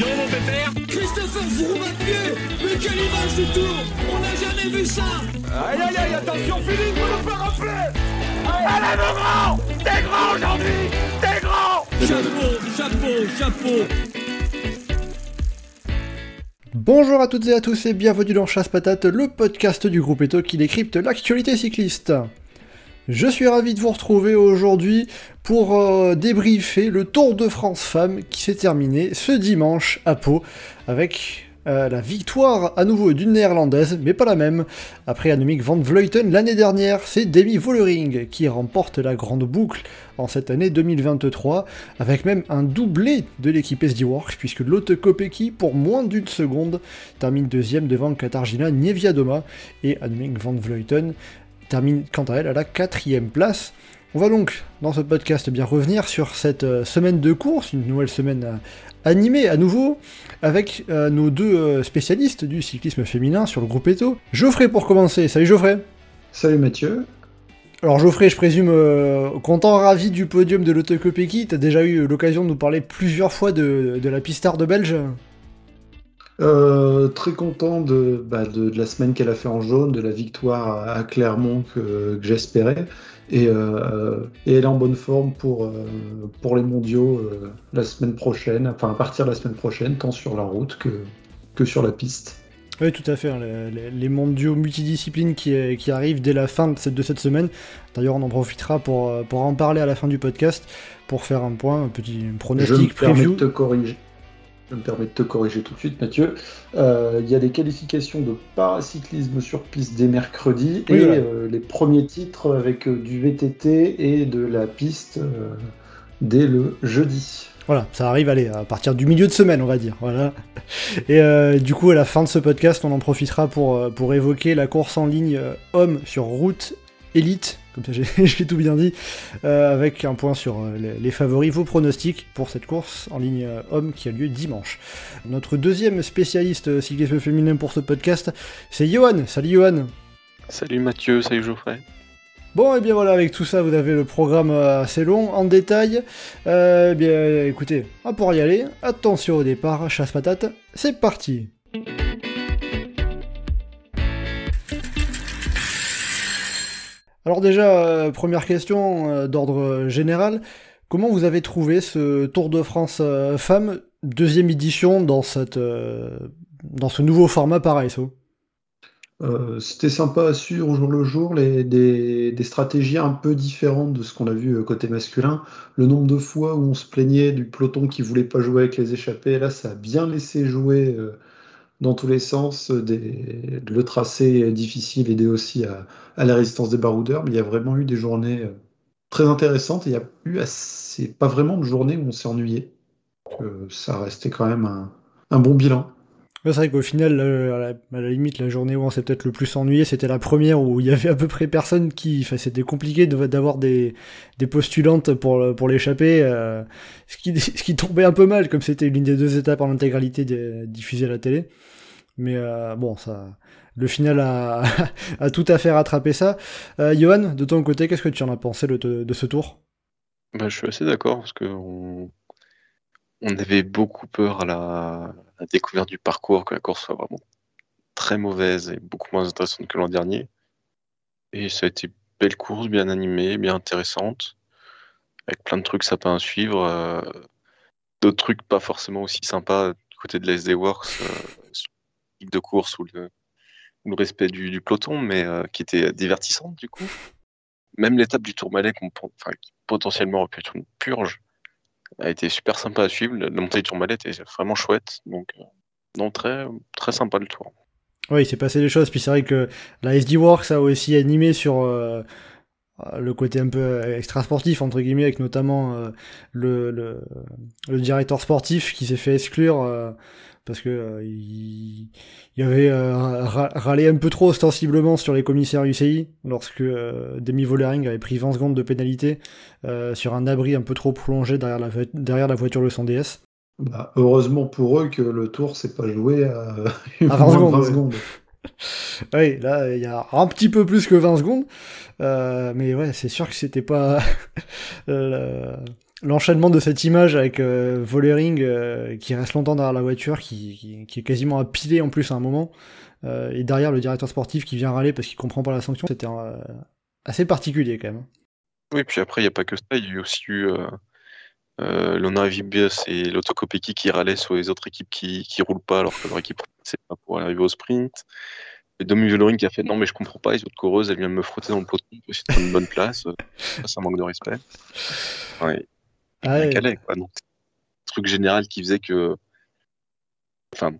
Dis donc, mon pépère. Christopher Mathieu, mais quelle image du Tour. On n'a jamais vu ça. Aïe, aïe, aïe, attention, Philippe, vous nous faites rappeler. Allez, mon grand. T'es grand aujourd'hui. T'es grand. Chapeau. Bonjour à toutes et à tous et bienvenue dans Chasse-Patate, le podcast du groupe Eto qui décrypte l'actualité cycliste. Je suis ravi de vous retrouver aujourd'hui pour débriefer le Tour de France Femmes qui s'est terminé ce dimanche à Pau avec la victoire à nouveau d'une néerlandaise, mais pas la même. Après Annemiek van Vleuten l'année dernière, c'est Demi Vollering qui remporte la grande boucle en cette année 2023, avec même un doublé de l'équipe SD Worx, puisque Lotte Kopecky, pour moins d'une seconde, termine deuxième devant Katarzyna Niewiadoma, et Annemiek van Vleuten termine quant à elle à la quatrième place. On va donc, dans ce podcast, bien revenir sur cette semaine de course, une nouvelle semaine animée à nouveau, avec nos deux spécialistes du cyclisme féminin sur le groupe Eto. Geoffrey pour commencer, salut Geoffrey. Salut Mathieu. Alors Geoffrey, je présume content, ravi du podium de Lotte Kopecky, t'as déjà eu l'occasion de nous parler plusieurs fois de la pistarde belge. Très content de la semaine qu'elle a fait en jaune, de la victoire à Clermont que j'espérais, et elle est en bonne forme pour les mondiaux la semaine prochaine, enfin à partir de la semaine prochaine, tant sur la route que sur la piste. Oui, tout à fait, hein, les mondiaux multidisciplines qui arrivent dès la fin de cette semaine. D'ailleurs, on en profitera pour en parler à la fin du podcast, pour faire un point, un petit pronostic preview. Je me permets de te corriger tout de suite, Mathieu. Il y a des qualifications de paracyclisme sur piste dès mercredi, oui, et voilà. Les premiers titres avec du VTT et de la piste dès le jeudi. Voilà, ça arrive à partir du milieu de semaine, on va dire. Voilà. Et du coup, à la fin de ce podcast, on en profitera pour évoquer la course en ligne hommes sur route élite. Comme ça, j'ai tout bien dit, avec un point sur les favoris, vos pronostics pour cette course en ligne homme qui a lieu dimanche. Notre deuxième spécialiste cyclisme féminin pour ce podcast, c'est Johan. Salut Johan. Salut Mathieu, salut Geoffrey. Bon, et bien voilà, avec tout ça, vous avez le programme assez long, en détail. Eh bien, écoutez, pour y aller, attention au départ, chasse-patate, c'est parti. Alors déjà, première question d'ordre général, comment vous avez trouvé ce Tour de France Femmes, deuxième édition dans ce nouveau format par ASO ? C'était sympa à suivre au jour le jour, des stratégies un peu différentes de ce qu'on a vu côté masculin. Le nombre de fois où on se plaignait du peloton qui voulait pas jouer avec les échappées, là ça a bien laissé jouer dans tous les sens, le tracé est difficile, aidé aussi à la résistance des baroudeurs, mais il y a vraiment eu des journées très intéressantes, et il n'y a eu pas vraiment de journée où on s'est ennuyé. Ça restait quand même un bon bilan. C'est vrai qu'au final, à la limite, la journée où on s'est peut-être le plus ennuyé, c'était la première où il y avait à peu près personne qui... Enfin, c'était compliqué d'avoir des postulantes pour l'échapper, ce qui tombait un peu mal, comme c'était l'une des deux étapes en intégralité diffusée à la télé. Mais bon, ça, le final a tout à fait rattrapé ça. Johan, de ton côté, qu'est-ce que tu en as pensé de ce tour ? Je suis assez d'accord, parce que on avait beaucoup peur à la découverte du parcours, que la course soit vraiment très mauvaise et beaucoup moins intéressante que l'an dernier. Et ça a été une belle course, bien animée, bien intéressante, avec plein de trucs sympas à suivre. D'autres trucs pas forcément aussi sympas du côté de la SD Worx, de course ou le respect du peloton, mais qui était divertissante du coup. Même l'étape du Tourmalet qui potentiellement aurait pu être une purge, a été super sympa à suivre, la montée du Tourmalet était vraiment chouette, donc non, très, très sympa le tour. Oui, il s'est passé des choses, puis c'est vrai que la SD Worx a aussi animé sur le côté un peu extra-sportif, entre guillemets, avec notamment le directeur sportif qui s'est fait exclure, parce que il avait râlé un peu trop ostensiblement sur les commissaires UCI lorsque Demi Vollering avait pris 20 secondes de pénalité sur un abri un peu trop prolongé derrière la voiture de son DS. Heureusement pour eux que le tour s'est pas joué à 20 secondes. 20 secondes. Oui, là il y a un petit peu plus que 20 secondes, mais ouais, c'est sûr que c'était pas l'enchaînement de cette image avec Vollering qui reste longtemps derrière la voiture, qui est quasiment à piler en plus à un moment, et derrière le directeur sportif qui vient râler parce qu'il comprend pas la sanction, c'était assez particulier quand même. Oui, puis après il n'y a pas que ça, il y a eu aussi Lorena Wiebes et Lotte Kopecky qui râlaient sur les autres équipes qui roulent pas alors que leur équipe c'est pas pour arriver au sprint. Et Demi Vollering qui a fait non mais je comprends pas, les autres coureuses elles viennent me frotter dans le peloton parce que c'est une bonne place, ça manque de respect. Ouais. Ah ouais. Calais, quoi. Donc, le truc général qui faisait que, enfin,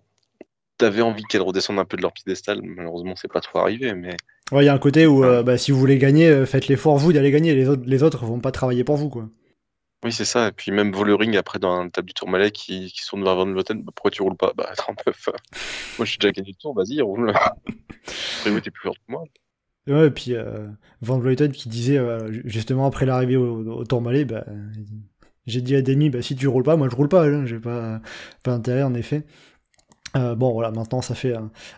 t'avais envie qu'elles redescendent un peu de leur piédestal. Malheureusement, c'est pas trop arrivé, mais ouais, il y a un côté où, si vous voulez gagner, faites l'effort vous d'aller gagner. Les autres vont pas travailler pour vous, quoi. Oui, c'est ça. Et puis même Vollering après dans l'étape du Tourmalet qui sont devant Van Vleuten, bah, pourquoi tu roules pas ? Bah, attends, moi, je suis déjà gagné le tour. Vas-y, roule. Après, oui, t'es plus fort que moi. Ouais, et puis Van Vleuten qui disait justement après l'arrivée au Tourmalet, bah. J'ai dit à Demi, si tu roules pas, moi je roule pas, hein, j'ai pas intérêt en effet. Bon voilà, maintenant ça fait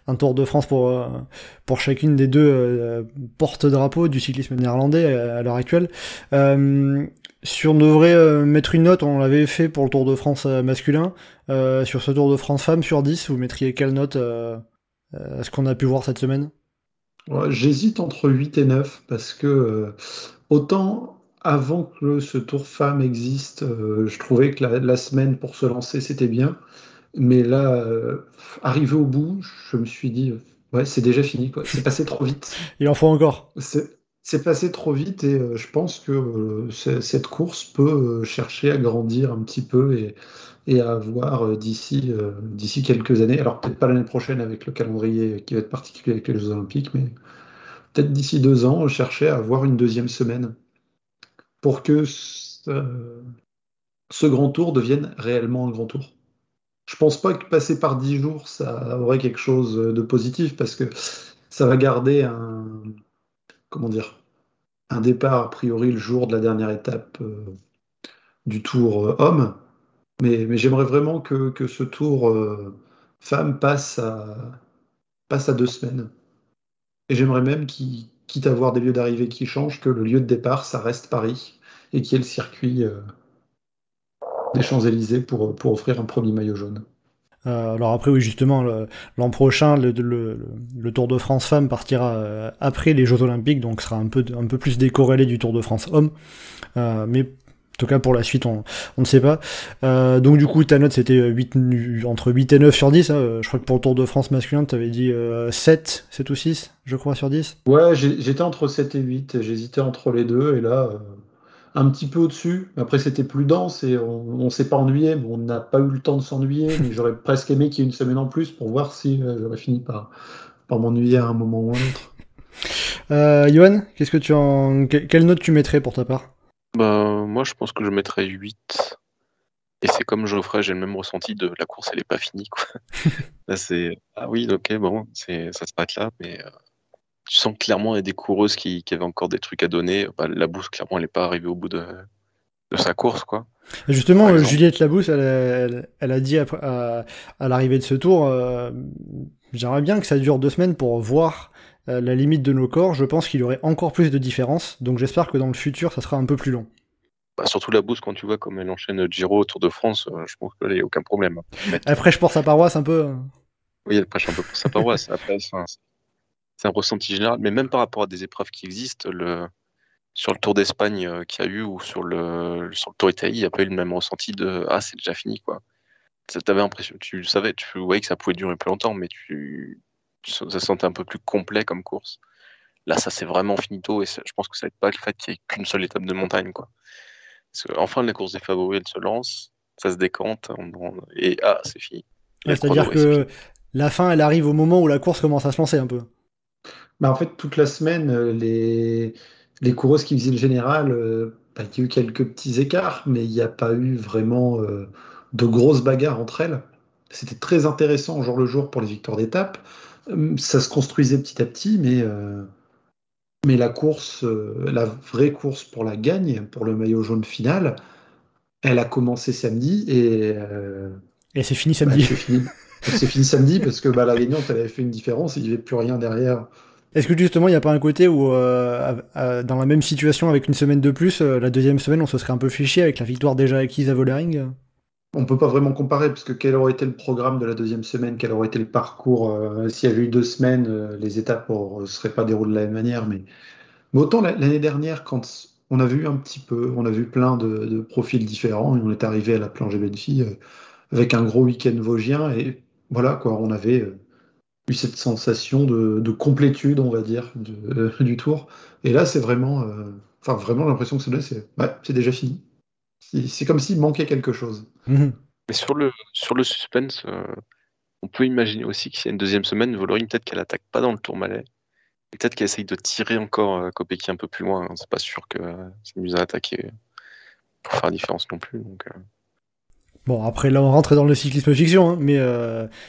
un Tour de France pour chacune des deux porte-drapeaux du cyclisme néerlandais à l'heure actuelle. Si on devrait mettre une note, on l'avait fait pour le Tour de France masculin, sur ce Tour de France femme sur 10, vous mettriez quelle note à ce qu'on a pu voir cette semaine ? Ouais, j'hésite entre 8 et 9, parce que autant... Avant que ce Tour femme existe, je trouvais que la semaine pour se lancer, c'était bien. Mais là, arrivé au bout, je me suis dit, ouais, c'est déjà fini, quoi. C'est passé trop vite. Il en faut encore. C'est passé trop vite et je pense que cette course peut chercher à grandir un petit peu et à avoir d'ici quelques années. Alors peut-être pas l'année prochaine avec le calendrier qui va être particulier avec les Jeux Olympiques, mais peut-être d'ici 2 ans, chercher à avoir une deuxième semaine. Pour que ce grand tour devienne réellement un grand tour. Je pense pas que passer par 10 jours, ça aurait quelque chose de positif, parce que ça va garder un départ, a priori, le jour de la dernière étape du tour homme. Mais j'aimerais vraiment que ce tour femme passe à 2 semaines. Et j'aimerais même qu'il... quitte à avoir des lieux d'arrivée qui changent, que le lieu de départ, ça reste Paris, et qu'il y ait le circuit des Champs-Élysées pour offrir un premier maillot jaune. Alors après, oui, justement, l'an prochain, le Tour de France Femmes partira après les Jeux Olympiques, donc sera un peu plus décorrélé du Tour de France Hommes. Mais en tout cas, pour la suite, on ne sait pas. Donc du coup, ta note, c'était entre 8 et 9 sur 10. Hein. Je crois que pour le Tour de France masculin, tu avais dit 7 ou 6, je crois, sur 10. Ouais, j'étais entre 7 et 8. J'hésitais entre les deux. Et là, un petit peu au-dessus. Après, c'était plus dense et on ne s'est pas ennuyé. On n'a pas eu le temps de s'ennuyer. Mais j'aurais presque aimé qu'il y ait une semaine en plus pour voir si j'aurais fini par m'ennuyer à un moment ou à un autre. Johan, quelle note tu mettrais pour ta part ? Moi, je pense que je mettrais 8. Et c'est comme Geoffrey, j'ai le même ressenti de la course, elle n'est pas finie, quoi. Là, c'est... Ah oui, ok, bon, ça s'arrête là, mais tu sens clairement il y a des coureuses qui avaient encore des trucs à donner. Labous, clairement, elle n'est pas arrivée au bout de sa course, quoi. Justement, Juliette Labous, elle a dit à l'arrivée de ce tour, j'aimerais bien que ça dure 2 semaines pour voir la limite de nos corps. Je pense qu'il y aurait encore plus de différence, donc j'espère que dans le futur ça sera un peu plus long. Surtout Labous, quand tu vois comme elle enchaîne Giro, Tour de France, je pense qu'elle n'a aucun problème. Elle prêche pour sa paroisse un peu. Oui, elle prêche un peu pour sa paroisse. Après, c'est un ressenti général, mais même par rapport à des épreuves qui existent, sur le Tour d'Espagne qu'il y a eu, ou sur le Tour d'Italie, il n'y a pas eu le même ressenti de c'est déjà fini, quoi. T'avais l'impression, tu savais, tu voyais que ça pouvait durer plus longtemps, mais ça se sentait un peu plus complet comme course. Là, ça c'est vraiment finito, et je pense que ça n'aide pas le fait qu'il n'y ait qu'une seule étape de montagne, quoi. Parce que, enfin, la course des favoris, elle se lance, ça se décante, et c'est fini. Ouais, c'est-à-dire que la fin, elle arrive au moment où la course commence à se lancer un peu. Bah, en fait, toute la semaine, les coureuses qui faisaient le général, il y a eu quelques petits écarts, mais il n'y a pas eu vraiment de grosses bagarres entre elles. C'était très intéressant au jour le jour pour les victoires d'étape. Ça se construisait petit à petit, mais la course, la vraie course pour la gagne, pour le maillot jaune final, elle a commencé samedi et c'est fini samedi. C'est fini samedi parce que la gagnante elle avait fait une différence, et il n'y avait plus rien derrière Est-ce que justement, il n'y a pas un côté où, dans la même situation, avec une semaine de plus, la deuxième semaine, on se serait un peu fait chier avec la victoire déjà acquise à Vollering? On peut pas vraiment comparer, parce que quel aurait été le programme de la deuxième semaine, quel aurait été le parcours, s'il y avait eu 2 semaines, les étapes ne seraient pas déroulées de la même manière. Mais autant l'année dernière, quand on a vu un petit peu, on a vu plein de profils différents, et on est arrivé à la planche Benfi avec un gros week-end vosgien, et voilà quoi, on avait... eu cette sensation de complétude, on va dire, du tour. Et là, c'est vraiment, vraiment l'impression que ça donne, c'est déjà fini. C'est comme s'il manquait quelque chose. Mmh. Mais sur le suspense, on peut imaginer aussi qu'il y a une deuxième semaine, Vollering, peut-être qu'elle attaque pas dans le Tourmalet, et peut-être qu'elle essaye de tirer encore Kopecky un peu plus loin. C'est pas sûr que ça nous a attaqué pour faire la différence non plus. Donc... Bon, après, là, on rentre dans le cyclisme fiction, hein, mais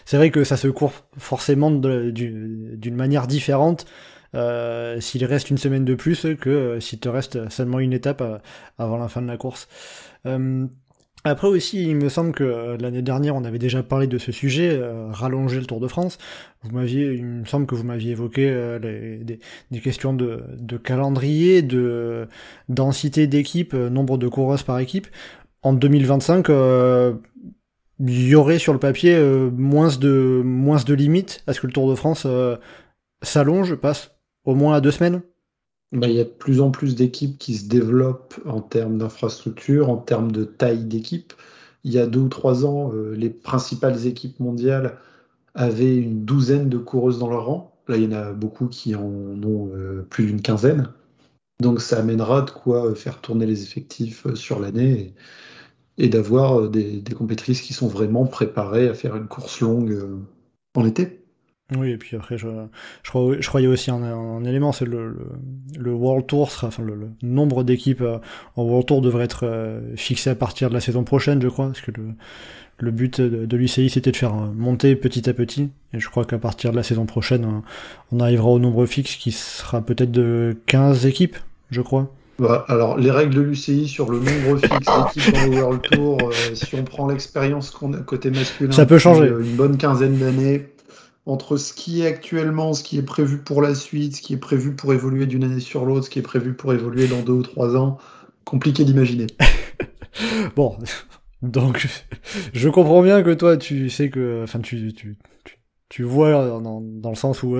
c'est vrai que ça se court forcément d'une manière différente s'il reste une semaine de plus que s'il te reste seulement une étape avant la fin de la course. Après aussi, il me semble que l'année dernière, on avait déjà parlé de ce sujet, rallonger le Tour de France. Il me semble que vous m'aviez évoqué des questions de calendrier, de densité d'équipe, nombre de coureuses par équipe. En 2025, il y aurait sur le papier moins de limites à ce que le Tour de France s'allonge, passe au moins à 2 semaines. Il y a de plus en plus d'équipes qui se développent en termes d'infrastructure, en termes de taille d'équipe. Il y a 2 ou 3 ans, les principales équipes mondiales avaient une 12aine de coureuses dans leur rang. Là, il y en a beaucoup qui en ont plus d'une 15aine. Donc ça amènera de quoi faire tourner les effectifs sur l'année et d'avoir des compétitrices qui sont vraiment préparées à faire une course longue en été. Oui, et puis après, je croyais aussi un élément, c'est le World Tour, le nombre d'équipes en World Tour devrait être fixé à partir de la saison prochaine, je crois, parce que le but de l'UCI, c'était de faire monter petit à petit, et je crois qu'à partir de la saison prochaine, on arrivera au nombre fixe qui sera peut-être de 15 équipes, je crois. Alors, les règles de l'UCI sur le nombre fixe d'équipes dans le World Tour, si on prend l'expérience qu'on a côté masculin, ça peut changer. Une bonne quinzaine d'années... Entre ce qui est actuellement, ce qui est prévu pour la suite, ce qui est prévu pour évoluer d'une année sur l'autre, ce qui est prévu pour évoluer dans 2 ou 3 ans, compliqué d'imaginer. Bon, donc je comprends bien que toi, tu sais que, enfin, tu vois dans le sens où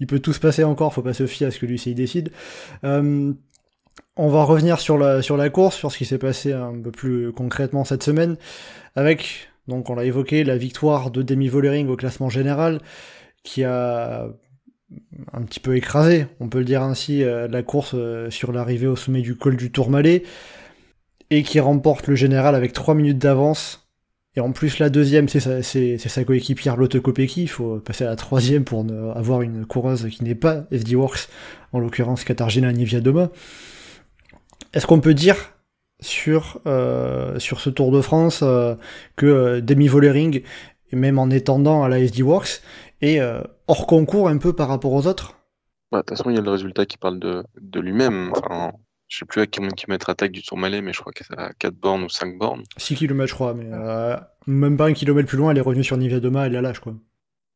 il peut tout se passer encore, faut pas se fier à ce que l'UCI décide. On va revenir sur la course, sur ce qui s'est passé un peu plus concrètement cette semaine, avec. Donc on l'a évoqué, la victoire de Demi Vollering au classement général, qui a un petit peu écrasé, on peut le dire ainsi, la course sur l'arrivée au sommet du col du Tourmalet, et qui remporte le général avec 3 minutes d'avance. Et en plus, la deuxième, c'est sa coéquipière Lotte Kopecky. Il faut passer à la troisième pour avoir une coureuse qui n'est pas SD Worx, en l'occurrence Katarzyna Niewiadoma. Est-ce qu'on peut dire... sur ce Tour de France que Demi Vollering, même en étendant à la SD Worx, est hors concours un peu par rapport aux autres. De toute façon, il y a le résultat qui parle de lui-même. Enfin, je ne sais plus à combien de kilomètres attaque du Tourmalet, mais je crois que c'est à 4 bornes ou 5 bornes. 6 kilomètres, je crois, mais même pas 1 kilomètre plus loin, elle est revenue sur Niewiadoma, elle la lâche, quoi.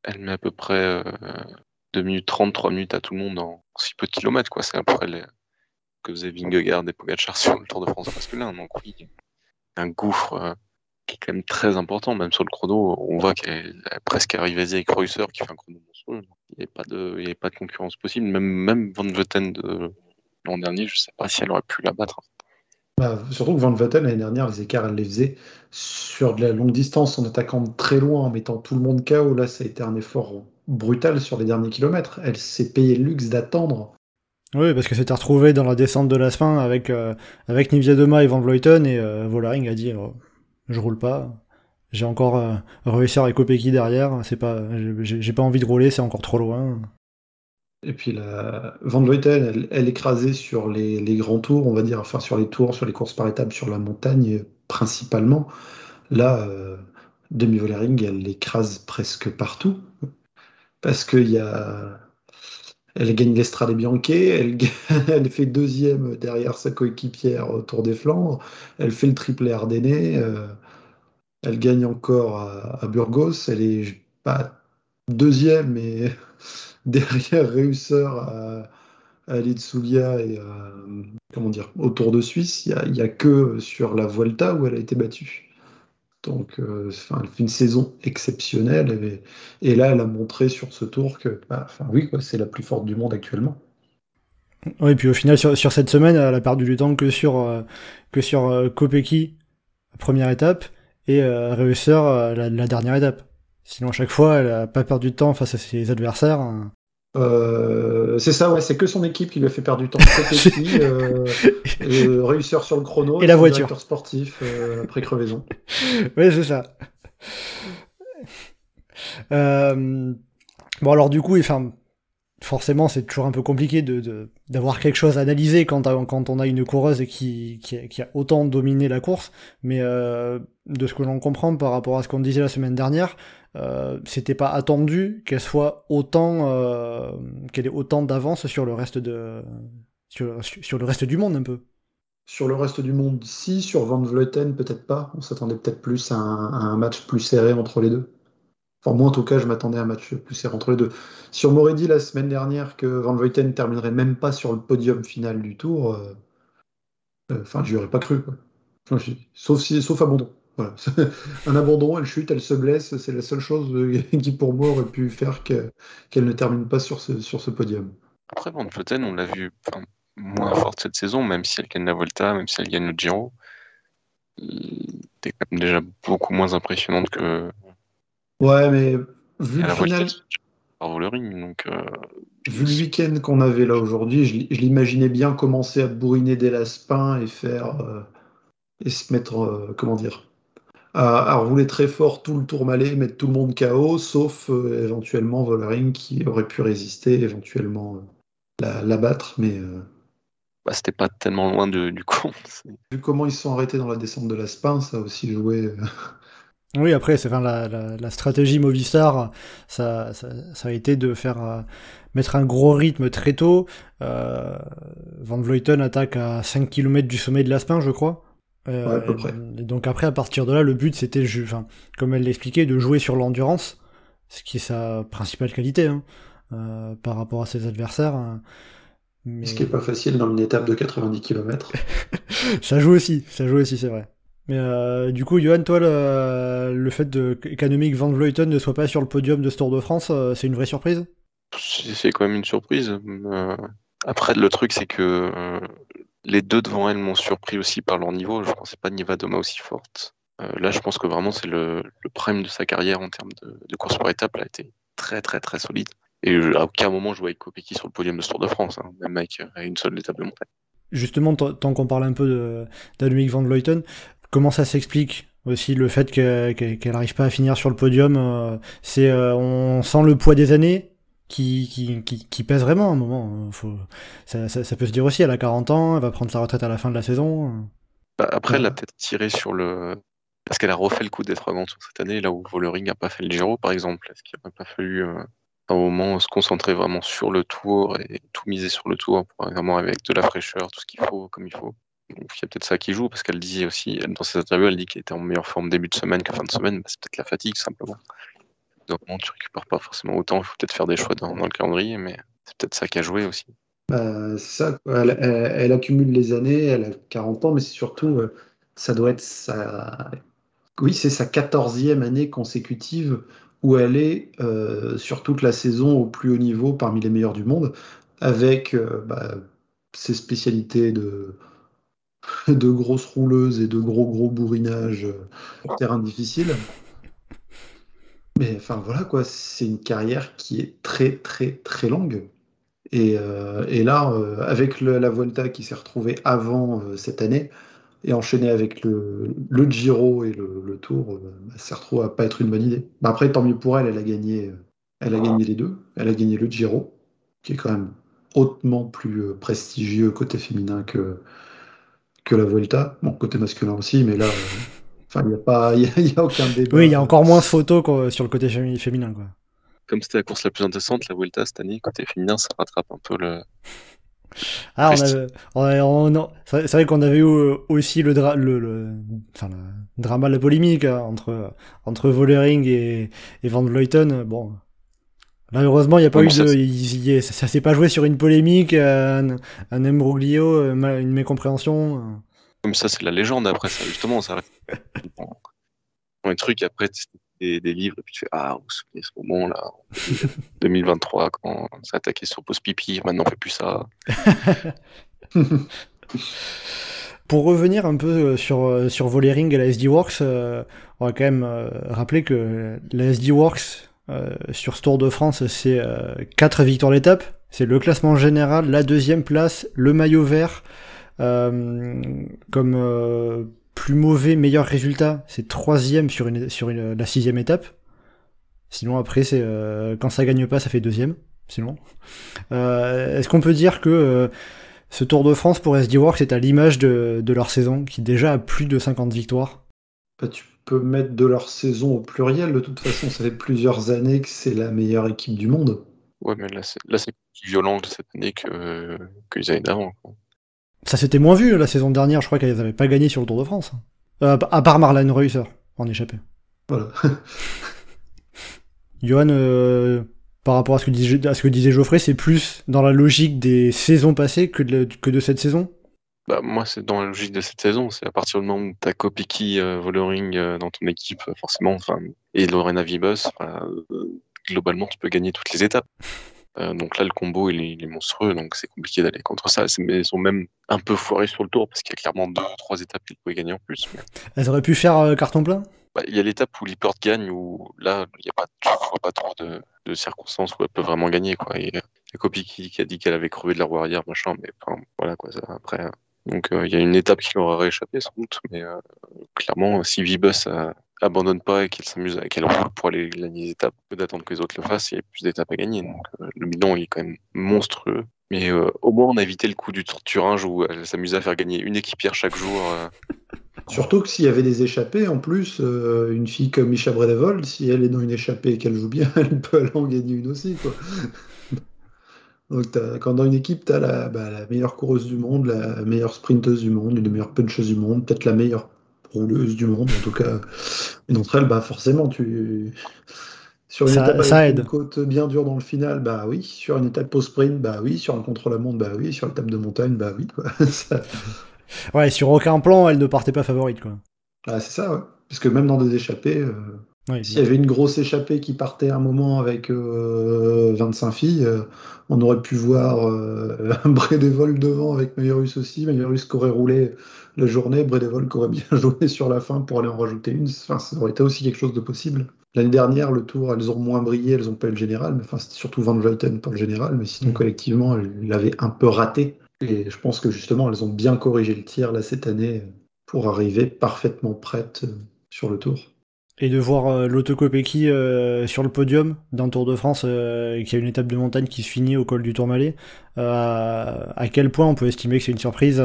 Elle met à peu près 2 minutes 30, 3 minutes à tout le monde en si peu de kilomètres, quoi. C'est à peu près les... que faisait Vingegaard et Pogacar sur le Tour de France masculin. Donc oui, un gouffre qui est quand même très important. Même sur le chrono, on voit qu'elle est presque arrivée avec Reusser qui fait un chrono monstrueux. Il n'y avait pas de concurrence possible. Même Van Vleuten de l'an dernier, je ne sais pas si elle aurait pu la battre. Surtout que Van Vleuten, l'année dernière, les écarts, elle les faisait sur de la longue distance en attaquant très loin, en mettant tout le monde KO. Là, ça a été un effort brutal sur les derniers kilomètres. Elle s'est payé le luxe d'attendre. Oui, parce que c'était retrouvé dans la descente de l'Aspin avec Niewiadoma et Van Vleuten, et Vollering a dit « Je roule pas, j'ai encore Reusser et Kopecky derrière, j'ai pas envie de rouler, c'est encore trop loin. » Et puis Van Vleuten, elle écrasée sur les grands tours, on va dire, enfin sur les tours, sur les courses par étapes, sur la montagne principalement. Là, Demi Vollering, elle l'écrase presque partout, parce qu'il y a... Elle gagne l'Estrade Bianche, elle fait 2e derrière sa coéquipière au Tour des Flandres, elle fait le triplé ardennais, elle gagne encore à Burgos, elle est 2e, mais derrière Reusser à l'Itsoulia et au Tour de Suisse, il n'y a que sur la Vuelta où elle a été battue. Donc, elle fait une saison exceptionnelle. Et là, elle a montré sur ce tour que c'est la plus forte du monde actuellement. Oui, et puis au final, sur cette semaine, elle a perdu du temps que sur Kopecky, première étape, et Reusser, la dernière étape. Sinon, à chaque fois, elle n'a pas perdu de temps face à ses adversaires. C'est ça, ouais, c'est que son équipe qui lui a fait perdre du temps. Kopecky, Reusser sur le chrono, et la voiture. Directeur sportif après crevaison. Oui, c'est ça. Bon, alors du coup, forcément, c'est toujours un peu compliqué d'avoir quelque chose à analyser quand on a une coureuse qui a autant dominé la course, mais de ce que l'on comprend par rapport à ce qu'on disait la semaine dernière, c'était pas attendu qu'elle soit qu'elle ait autant d'avance sur le reste sur le reste du monde un peu. Sur le reste du monde, si, sur Van Vleuten peut-être pas, on s'attendait peut-être plus à un match plus serré entre les deux. Enfin, moi, en tout cas, je m'attendais à un match plus serré entre les deux. Si on m'aurait dit la semaine dernière que Van Vleuten ne terminerait même pas sur le podium final du tour, j'y aurais pas cru, quoi. Sauf abandon. Voilà. Un abandon, elle chute, elle se blesse, c'est la seule chose qui, pour moi, aurait pu faire qu'elle ne termine pas sur ce podium. Après, Van Vleuten, on l'a vu moins forte cette saison, même si elle gagne la Volta, même si elle gagne le Giro. Elle était quand même déjà beaucoup moins impressionnante que... Ouais, mais vu le final... Vu le week-end qu'on avait là aujourd'hui, je l'imaginais bien commencer à bourriner des lespins et faire... et se mettre, à rouler très fort tout le tour malais, mettre tout le monde KO, sauf éventuellement Vollering qui aurait pu résister, éventuellement la battre, mais... c'était pas tellement loin du compte. Vu comment ils se sont arrêtés dans la descente de l'Aspin, ça a aussi joué... Oui, après, c'est la stratégie Movistar, ça a été de faire mettre un gros rythme très tôt. Van Vleuten attaque à 5 km du sommet de l'Aspin, je crois. Ouais, à peu près. Donc après, à partir de là, le but, c'était, comme elle l'expliquait, de jouer sur l'endurance, ce qui est sa principale qualité par rapport à ses adversaires. Mais... Ce qui n'est pas facile dans une étape de 90 km. Ça joue aussi, c'est vrai. Mais du coup, Johan, toi, le fait qu'Annemiek van Vleuten ne soit pas sur le podium de ce Tour de France, c'est une vraie surprise ? C'est quand même une surprise. Après, le truc, c'est que les deux devant elle m'ont surpris aussi par leur niveau. Je ne pensais pas Niewiadoma aussi forte. Là, je pense que vraiment, c'est le prime de sa carrière en termes de course par étape. Elle a été très, très, très solide. Et à aucun moment, je voyais Kopecky sur le podium de ce Tour de France, même avec une seule étape de montagne. Justement, tant qu'on parle un peu d'Annemiek van Vleuten, comment ça s'explique aussi le fait qu'elle n'arrive pas à finir sur le podium? On sent le poids des années qui pèse vraiment à un moment. Ça peut se dire aussi, elle a 40 ans, elle va prendre sa retraite à la fin de la saison. Après, elle a peut-être tiré sur le... Parce qu'elle a refait le coup d'être avant sur cette année, là où Vollering n'a pas fait le Giro, par exemple. Est-ce qu'il n'aurait pas fallu, à un moment, se concentrer vraiment sur le tour et tout miser sur le tour, pour vraiment avec de la fraîcheur, tout ce qu'il faut, comme il faut? Donc, il y a peut-être ça qui joue, parce qu'elle dit aussi, dans ses interviews, elle dit qu'elle était en meilleure forme début de semaine qu'à fin de semaine. C'est peut-être la fatigue, simplement. Donc, tu récupères pas forcément autant, il faut peut-être faire des choix dans le calendrier, mais c'est peut-être ça qui a joué aussi. Ça, elle accumule les années, elle a 40 ans, mais c'est surtout, ça doit être sa... Oui, c'est sa 14e année consécutive où elle est, sur toute la saison, au plus haut niveau, parmi les meilleurs du monde, avec ses spécialités de grosses rouleuses et de gros bourrinages sur terrain difficile. Mais voilà quoi, c'est une carrière qui est très très très longue. Et là, avec la Vuelta qui s'est retrouvée avant cette année, et enchaînée avec le Giro et le Tour, ça retrouve à pas être une bonne idée. Bah après, tant mieux pour elle, elle a gagné les deux. Elle a gagné le Giro, qui est quand même hautement plus prestigieux côté féminin que la Vuelta, bon, côté masculin aussi, mais là, il n'y a aucun débat. Oui, il y a encore moins de photos sur le côté féminin, quoi. Comme c'était la course la plus intéressante, la Vuelta cette année, côté féminin, ça rattrape un peu le... C'est vrai qu'on avait eu aussi le drama, la polémique entre Vollering et Van Vleuten. Bon, Là, heureusement, il n'y a pas ça ne s'est pas joué sur une polémique, un embroglio, une mécompréhension. Comme ça, c'est la légende après ça, justement. Ça reste un truc, après, des livres, et puis tu fais ah, vous vous souvenez ce moment-là, 2023, quand on s'est attaqué sur Pause Pipi, maintenant on ne fait plus ça. Pour revenir un peu sur Vollering et la SD Worx, on va quand même rappeler que la SD Worx, sur ce Tour de France, c'est 4 victoires d'étape. C'est le classement général, la deuxième place, le maillot vert, comme plus mauvais, meilleur résultat, c'est 3ème sur la 6ème étape. Sinon, après, c'est quand ça gagne pas, ça fait 2ème. Sinon, est-ce qu'on peut dire que ce Tour de France pour SD Worx est à l'image de leur saison, qui déjà a plus de 50 victoires? Bah, tu peux mettre de leur saison au pluriel, de toute façon, ça fait plusieurs années que c'est la meilleure équipe du monde. Ouais, mais là c'est plus violent cette année que les années d'avant, quoi. Ça s'était moins vu la saison dernière, je crois qu'elles n'avaient pas gagné sur le Tour de France. À part Marlen Reusser, en échappée. Voilà. Johan, par rapport à ce que disait Geoffrey, c'est plus dans la logique des saisons passées que de cette saison. Bah, moi, c'est dans la logique de cette saison. C'est à partir du moment où tu as Kopecky, Vollering dans ton équipe, forcément, et Lorena Wiebes, globalement, tu peux gagner toutes les étapes. Donc là, le combo, il est monstrueux, donc c'est compliqué d'aller contre ça. Mais ils sont même un peu foirés sur le tour, parce qu'il y a clairement 2 ou 3 étapes qu'ils pouvaient gagner en plus. Mais... elles auraient pu faire carton plein ? Bah, il y a l'étape où Lippert gagne, où là, il n'y a pas trop de circonstances où elle peut vraiment gagner, quoi. Et la copie qui a dit qu'elle avait crevé de la roue arrière, machin, mais voilà, quoi, ça, après... Donc il y a une étape qui leur aurait échappé, sans doute, mais clairement, si Wiebes abandonne pas et qu'elle s'amuse, qu'elle roule pour aller gagner les étapes, d'attendre que les autres le fassent, il y a plus d'étapes à gagner. Donc le bilan, il est quand même monstrueux. Mais au moins, on a évité le coup du turinge où elle s'amusait à faire gagner une équipière chaque jour. Surtout que s'il y avait des échappées, en plus, une fille comme Micha Bredevold, si elle est dans une échappée et qu'elle joue bien, elle peut aller en gagner une aussi, quoi. Donc quand dans une équipe, tu as la meilleure coureuse du monde, la meilleure sprinteuse du monde, une des meilleures puncheuses du monde, peut-être la meilleure rouleuse du monde, en tout cas. Et d'entre elles, forcément, sur une étape avec une côte bien dure dans le final, bah oui. Sur une étape au sprint, bah oui. Sur un contre-la-montre, bah oui. Sur l'étape de montagne, bah oui, quoi. Ça... ouais, sur aucun plan, elle ne partait pas favorite, quoi. Ah, c'est ça, ouais. Parce que même dans des échappées... oui, s'il y avait une grosse échappée qui partait à un moment avec 25 filles, on aurait pu voir un Bredevold devant avec Majerus aussi, Majerus qui aurait roulé la journée, Bredevold qui aurait bien joué sur la fin pour aller en rajouter une. Enfin, ça aurait été aussi quelque chose de possible. L'année dernière, le Tour, elles ont moins brillé, elles ont pas eu le général, mais c'était surtout Van Vleuten pour le général, mais sinon collectivement, elles l'avaient un peu raté. Et je pense que justement, elles ont bien corrigé le tir là cette année pour arriver parfaitement prêtes sur le Tour. Et de voir Lotte Kopecky sur le podium d'un Tour de France qui a une étape de montagne qui se finit au col du Tourmalet, à quel point on peut estimer que c'est une surprise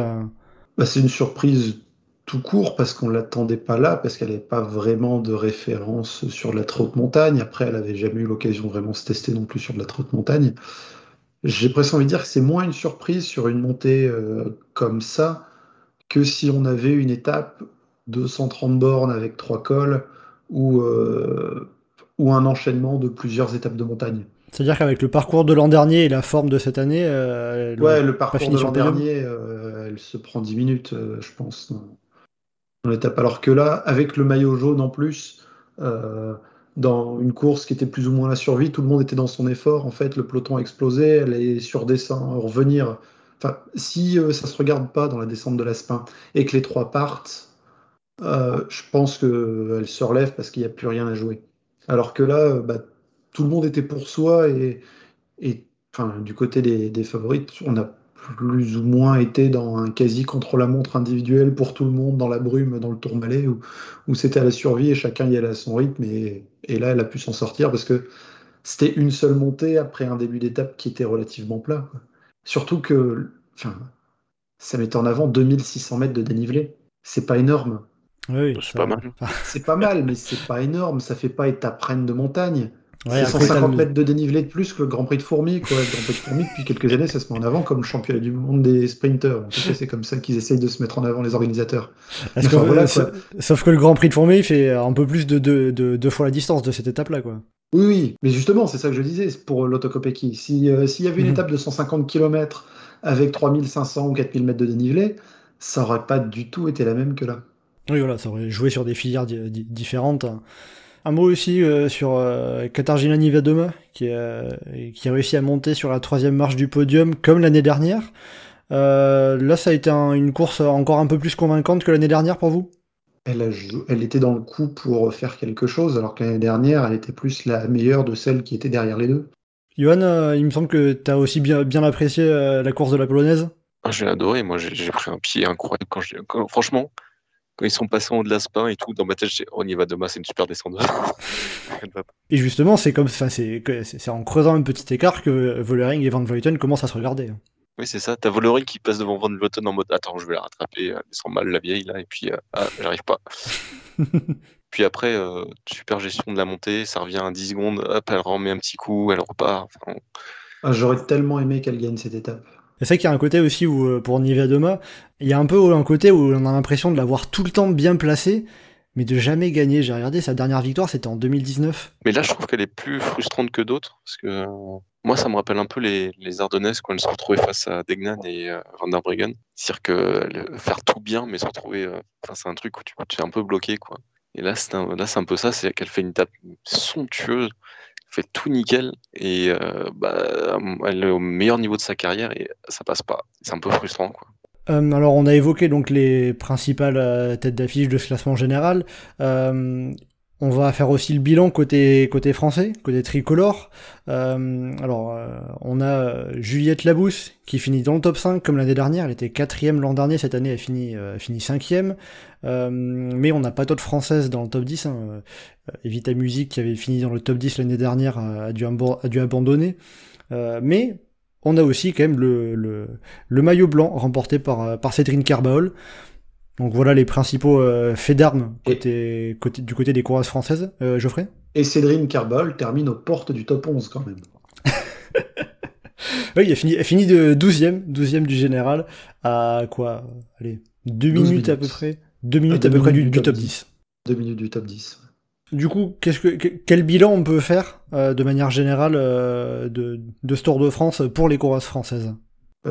C'est une surprise tout court parce qu'on ne l'attendait pas là, parce qu'elle n'avait pas vraiment de référence sur de la trotte montagne. Après, elle n'avait jamais eu l'occasion vraiment de se tester non plus sur de la trotte montagne. J'ai presque envie de dire que c'est moins une surprise sur une montée comme ça que si on avait une étape de 130 bornes avec 3 cols, ou un enchaînement de plusieurs étapes de montagne. C'est-à-dire qu'avec le parcours de l'an dernier et la forme de cette année... le parcours de l'an dernier, elle se prend 10 minutes, je pense, dans l'étape. Alors que là, avec le maillot jaune en plus, dans une course qui était plus ou moins la survie, tout le monde était dans son effort. En fait, le peloton a explosé, elle est sur descente, revenir... Enfin, si ça se regarde pas dans la descente de l'Aspin et que les 3 partent, je pense qu'elle se relève parce qu'il n'y a plus rien à jouer. Alors que là, tout le monde était pour soi et du côté des favorites, on a plus ou moins été dans un quasi contre-la-montre individuel pour tout le monde, dans la brume, dans le Tourmalet, où c'était à la survie et chacun y allait à son rythme. Et là, elle a pu s'en sortir parce que c'était une seule montée après un début d'étape qui était relativement plat, quoi. Surtout que ça mettait en avant 2600 mètres de dénivelé. C'est pas énorme. Oui, c'est pas mal. C'est pas mal, mais c'est pas énorme. Ça fait pas étape reine de montagne. Ouais, c'est 150 mètres de dénivelé de plus que le Grand Prix de Fourmi, quoi. Le Grand Prix de Fourmi, depuis quelques années, ça se met en avant comme le championnat du monde des sprinters. En fait, c'est comme ça qu'ils essayent de se mettre en avant, les organisateurs. Parce enfin, que, voilà, sauf que le Grand Prix de Fourmi fait un peu plus de deux fois la distance de cette étape-là, quoi. Oui, oui, mais justement, c'est ça que je disais pour Lotte Kopecky. S'il y avait une étape de 150 km avec 3500 ou 4000 mètres de dénivelé, ça n'aurait pas du tout été la même que là. Oui, voilà, ça aurait joué sur des filières différentes. Un mot aussi sur Katarzyna Niewiadoma, qui a réussi à monter sur la troisième marche du podium comme l'année dernière. Là, ça a été une course encore un peu plus convaincante que l'année dernière pour vous? Elle était dans le coup pour faire quelque chose, alors que l'année dernière, elle était plus la meilleure de celles qui étaient derrière les deux. Johan, il me semble que tu as aussi bien apprécié la course de la Polonaise. Ah, j'ai adoré, moi j'ai pris un pied incroyable. Franchement, quand ils sont passés en haut de l'Aspin et tout, dans ma tête, j'ai dit, on y va demain, c'est une super descendante. Et justement, c'est en creusant un petit écart que Vollering et Van Vleuten commencent à se regarder. Oui, c'est ça. T'as Vollering qui passe devant Van Vleuten en mode, attends, je vais la rattraper, elle descend mal la vieille, là, et puis, j'arrive pas. Puis après, super gestion de la montée, ça revient à 10 secondes, hop, elle remet un petit coup, elle repart. J'aurais tellement aimé qu'elle gagne cette étape. C'est vrai qu'il y a un côté aussi où, pour Niewiadoma, il y a un peu un côté où on a l'impression de l'avoir tout le temps bien placée, mais de jamais gagner. J'ai regardé, sa dernière victoire, c'était en 2019. Mais là, je trouve qu'elle est plus frustrante que d'autres, parce que moi, ça me rappelle un peu les Ardennaises quand elles se retrouvaient face à Degnan et Van der Breggen. C'est-à-dire que faire tout bien, mais se retrouver face à un truc où tu es un peu bloqué, quoi. Et là, c'est un peu ça, c'est qu'elle fait une étape somptueuse, fait tout nickel et elle est au meilleur niveau de sa carrière et ça passe pas. C'est un peu frustrant, quoi. Alors on a évoqué donc les principales têtes d'affiche de ce classement général. On va faire aussi le bilan côté français, côté tricolore. On a Juliette Labous qui finit dans le top 5 comme l'année dernière. Elle était 4ème l'an dernier, cette année elle finit 5ème. Mais on n'a pas d'autres françaises dans le top 10. Hein. Évita Muzic qui avait fini dans le top 10 l'année dernière a dû abandonner. Mais on a aussi quand même le maillot blanc remporté par Cédrine Kerbaol. Donc voilà les principaux faits d'armes du côté des coureuses françaises, Geoffrey. Et Cédrine Kerbaol termine aux portes du top 11 quand même. Oui, elle finit de 12e du général à quoi? Allez, 2 minutes à peu près. 2 minutes à peu près du top 10. 2 minutes du top 10. Du coup, quel bilan on peut faire de manière générale de ce Tour de France pour les coureuses françaises?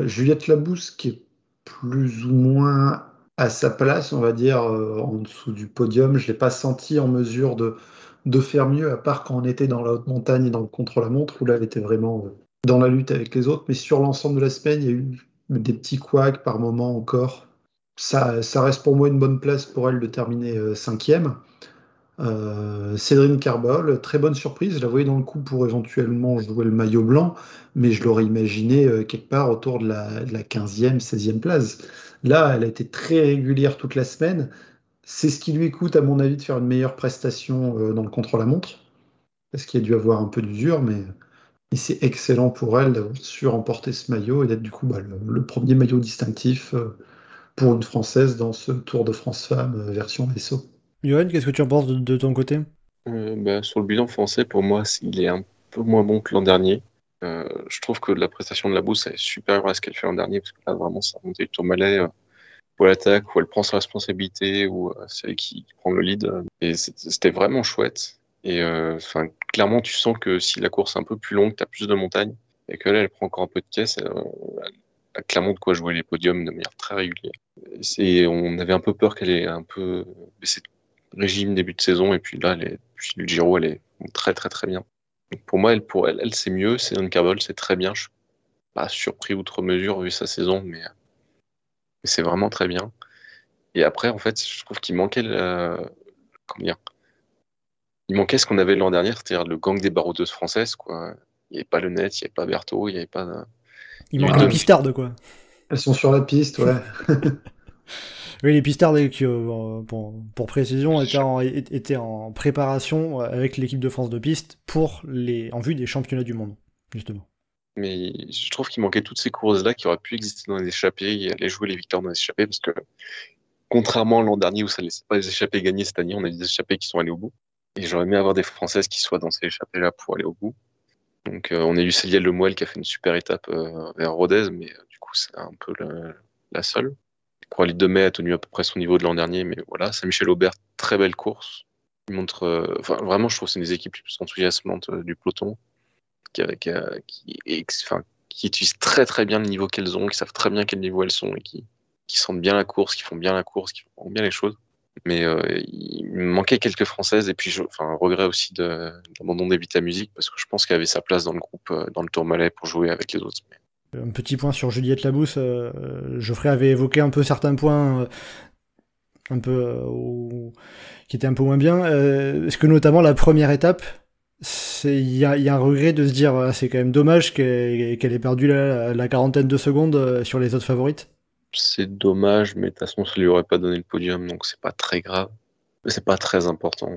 Juliette Labous qui est plus ou moins à sa place, on va dire, en dessous du podium. Je ne l'ai pas senti en mesure de faire mieux, à part quand on était dans la haute montagne et dans le contre-la-montre, où là, elle était vraiment dans la lutte avec les autres. Mais sur l'ensemble de la semaine, il y a eu des petits couacs par moment encore. Ça reste pour moi une bonne place pour elle de terminer 5e. Cédrine Kerbaol, très bonne surprise. Je la voyais dans le coup pour éventuellement jouer le maillot blanc, mais je l'aurais imaginé quelque part autour de la 15e, 16e place. Là, elle a été très régulière toute la semaine. C'est ce qui lui coûte, à mon avis, de faire une meilleure prestation dans le contre-la-montre, parce qu'il a dû avoir un peu d'usure, mais c'est excellent pour elle d'avoir su remporter ce maillot et d'être du coup le premier maillot distinctif pour une Française dans ce Tour de France Femmes version SO. Johan, qu'est-ce que tu en penses de ton côté? Sur le bilan français, pour moi, il est un peu moins bon que l'an dernier. Je trouve que la prestation de Labous est supérieure à ce qu'elle fait l'an dernier, parce que là, vraiment, ça a monté du tourmalet pour l'attaque, où elle prend sa responsabilité, où c'est elle qui prend le lead. Et c'était vraiment chouette. Et clairement, tu sens que si la course est un peu plus longue, tu as plus de montagnes, et que là, elle prend encore un peu de caisse, elle a clairement de quoi jouer les podiums de manière très régulière. On avait un peu peur qu'elle ait un peu baissé régime début de saison, et puis là, depuis le Giro, elle est très très très bien. Donc pour moi, elle c'est mieux, Cédrine Kerbaol, c'est très bien. Je suis pas surpris outre mesure vu sa saison, mais c'est vraiment très bien. Et après, en fait, je trouve qu'il manquait ce qu'on avait l'an dernier, c'est-à-dire le gang des baroudeuses françaises, quoi. Il n'y avait pas Le Net, il n'y avait pas Berthaud, il n'y avait pas... Il manque les pistardes, quoi. Elles sont sur la piste, ouais. Oui, les pistardes qui, pour précision, étaient en préparation avec l'équipe de France de piste en vue des championnats du monde, justement. Mais je trouve qu'il manquait toutes ces courses-là qui auraient pu exister dans les échappées et aller jouer les victoires dans les échappées, parce que, contrairement à l'an dernier où ça ne laissait pas les échappées gagner, cette année, on a des échappées qui sont allées au bout. Et j'aurais aimé avoir des Françaises qui soient dans ces échappées-là pour aller au bout. Donc, on a eu Céliel Lemoel qui a fait une super étape vers Rodez, mais du coup, c'est un peu la seule. Je crois que l'île de Mai a tenu à peu près son niveau de l'an dernier, mais voilà. Saint-Michel-Aubert, très belle course. Il montre, vraiment, je trouve que c'est une des équipes les plus enthousiasmantes du peloton, qui utilisent très très bien le niveau qu'elles ont, qui savent très bien quel niveau elles sont, et qui sentent bien la course, qui font bien la course, qui font bien les choses. Mais il manquait quelques Françaises, et puis regret aussi de l'abandon d'Évita Muzic, parce que je pense qu'elle avait sa place dans le groupe, dans le Tourmalet, pour jouer avec les autres. Mais... Un petit point sur Juliette Labous, Geoffrey avait évoqué un peu certains points qui étaient un peu moins bien. Est-ce que notamment la première étape, il y a un regret de se dire c'est quand même dommage qu'elle ait perdu la quarantaine de secondes sur les autres favorites? C'est dommage, mais de toute façon, ça lui aurait pas donné le podium, donc c'est pas très grave. C'est pas très important.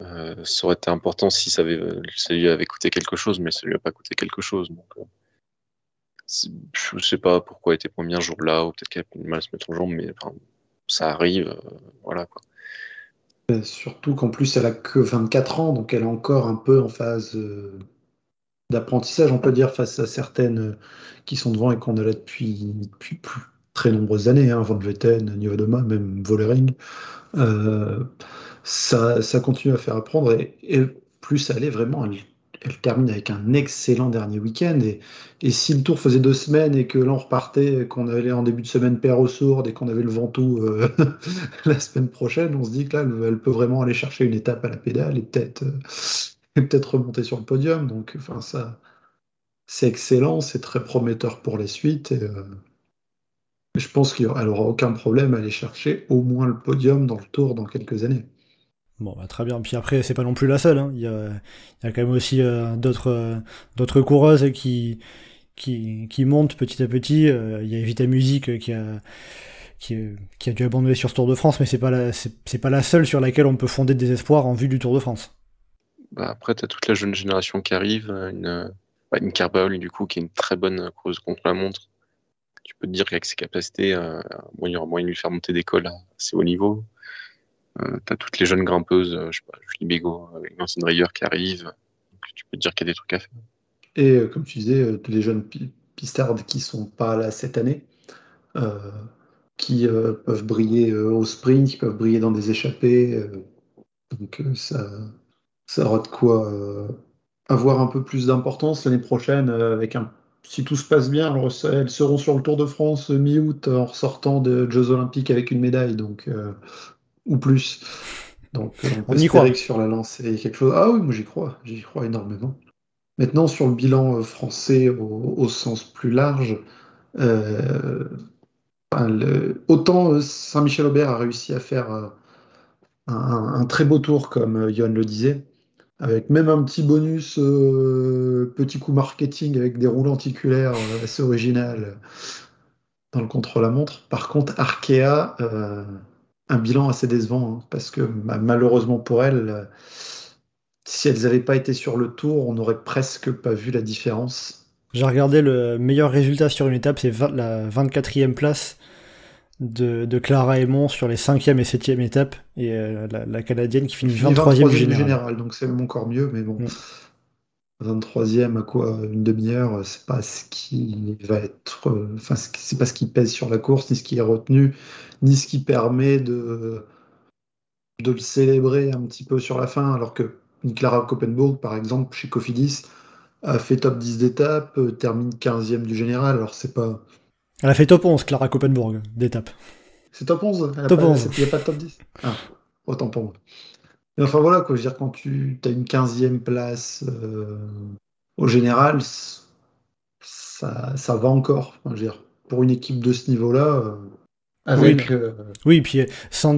Ça aurait été important si ça lui avait coûté quelque chose, mais ça lui a pas coûté quelque chose. Donc, je sais pas pourquoi elle était première jour là, ou peut-être qu'elle a du mal à se mettre en jambe, mais ça arrive, voilà quoi. Surtout qu'en plus, elle a que 24 ans, donc elle est encore un peu en phase d'apprentissage, on peut dire, face à certaines qui sont devant et qu'on est là depuis plus très nombreuses années, hein, Van Vleuten, Niewiadoma, même Vollering, ça continue à faire apprendre, et plus elle est vraiment, elle termine avec un excellent dernier week-end, et si le tour faisait 2 semaines et que l'on repartait, qu'on allait en début de semaine Père aux Sourdes et qu'on avait le Ventoux la semaine prochaine, on se dit que là, elle peut vraiment aller chercher une étape à la pédale et peut-être remonter sur le podium, donc ça, c'est excellent, c'est très prometteur pour les suites, et je pense qu'elle n'aura aucun problème à aller chercher au moins le podium dans le Tour dans quelques années. Bon, bah, très bien. Puis après, c'est pas non plus la seule, hein. Il y a quand même aussi d'autres coureuses qui montent petit à petit. Il y a Évita Muzic qui a dû abandonner sur ce Tour de France, mais c'est pas la seule sur laquelle on peut fonder des espoirs en vue du Tour de France. Bah après, tu as toute la jeune génération qui arrive, une Kerbaol, du coup, qui est une très bonne coureuse contre la montre. Tu peux te dire qu'avec ses capacités, il y aura moyen de lui faire monter des cols à assez haut niveau. Tu as toutes les jeunes grimpeuses, je sais pas, Julie Bégaud, Nancy Dreyer qui arrive. Donc, tu peux te dire qu'il y a des trucs à faire. Et comme tu disais, tous les jeunes pistardes qui sont pas là cette année, qui peuvent briller au sprint, qui peuvent briller dans des échappées. Ça aura de quoi avoir un peu plus d'importance l'année prochaine. Si tout se passe bien, elles seront sur le Tour de France mi-août en ressortant des Jeux Olympiques avec une médaille, donc ou plus. Donc on y croit. Que sur la lancée, il y a quelque chose. Ah oui, moi j'y crois énormément. Maintenant sur le bilan français au sens plus large, autant Saint-Michel-Aubert a réussi à faire un très beau tour comme Johan le disait. Avec même un petit bonus, petit coup marketing avec des roues lenticulaires assez originales dans le contre-la-montre. Par contre, Arkea, un bilan assez décevant, hein, parce que malheureusement pour elles, si elles n'avaient pas été sur le tour, on n'aurait presque pas vu la différence. J'ai regardé le meilleur résultat sur une étape, c'est la 24e place de Clara Aymon sur les 5e et 7e étapes, et la Canadienne qui finit 23e du général, donc c'est même encore mieux, mais bon. 23e à quoi, une demi-heure, c'est pas ce qui va être, c'est pas ce qui pèse sur la course, ni ce qui est retenu, ni ce qui permet de le célébrer un petit peu sur la fin, alors que une Clara Kopenburg par exemple chez Cofidis a fait top 10 d'étape, termine 15e du général, alors c'est pas... Elle a fait top 11, Clara Kopenburg, d'étape. C'est top 11 elle a top pas, 11. Il n'y a pas de top 10 autant pour moi. Mais enfin voilà, quoi, je veux dire, quand tu as une 15e place au général, ça va encore. Enfin, je veux dire, pour une équipe de ce niveau-là... Oui, puis sans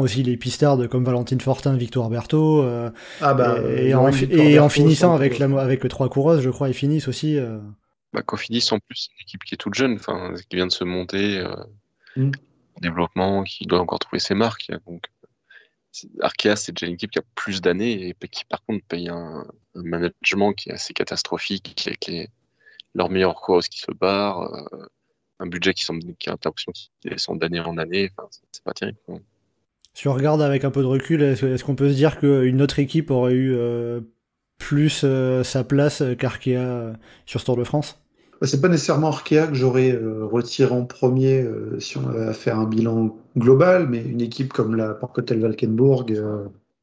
aussi les pistardes comme Valentine Fortin, Victoire Berthaud, en finissant avec 3 coureuses, je crois, ils finissent aussi... Cofidis, en plus, c'est une équipe qui est toute jeune, qui vient de se monter, en développement, qui doit encore trouver ses marques. Donc, Arkea, c'est déjà une équipe qui a plus d'années et qui, par contre, paye un management qui est assez catastrophique, qui est leur meilleur course qui se barre, un budget qui a l'impression qu'il descend d'année en année. C'est pas terrible. Quoi. Si on regarde avec un peu de recul, est-ce qu'on peut se dire qu'une autre équipe aurait eu plus sa place qu'Arkea sur ce Tour de France ? C'est pas nécessairement Arkea que j'aurais retiré en premier si on avait à faire un bilan global, mais une équipe comme la Portel-Valkenburg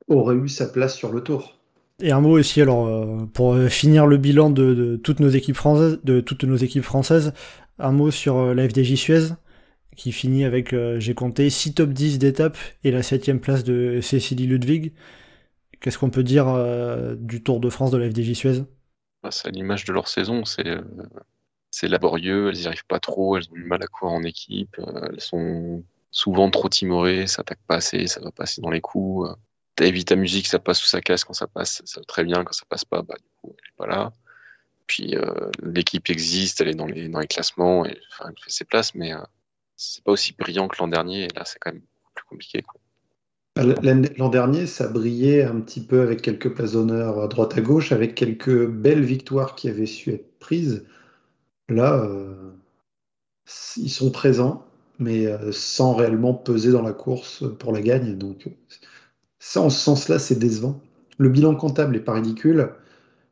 aurait eu sa place sur le Tour. Et un mot aussi, alors, pour finir le bilan de toutes nos équipes françaises, un mot sur la FDJ Suez, qui finit avec, j'ai compté, 6 top 10 d'étapes et la 7ème place de Cécilie Ludwig. Qu'est-ce qu'on peut dire du Tour de France de la FDJ Suez ? C'est à l'image de leur saison, c'est laborieux, elles n'y arrivent pas trop, elles ont du mal à courir en équipe, elles sont souvent trop timorées, ça attaque pas assez, ça va passer dans les coups... Évita Muzic, ça passe sous sa casse, quand ça passe, ça va très bien, quand ça passe pas, bah, du coup, elle est pas là. Puis l'équipe existe, elle est dans les classements, et, enfin, elle fait ses places, mais c'est pas aussi brillant que l'an dernier, et là, c'est quand même plus compliqué, quoi. L'an dernier, ça brillait un petit peu avec quelques places d'honneur à droite à gauche, avec quelques belles victoires qui avaient su être prises. Là, ils sont présents, mais sans réellement peser dans la course pour la gagne, donc... Ça, en ce sens-là, c'est décevant. Le bilan comptable n'est pas ridicule,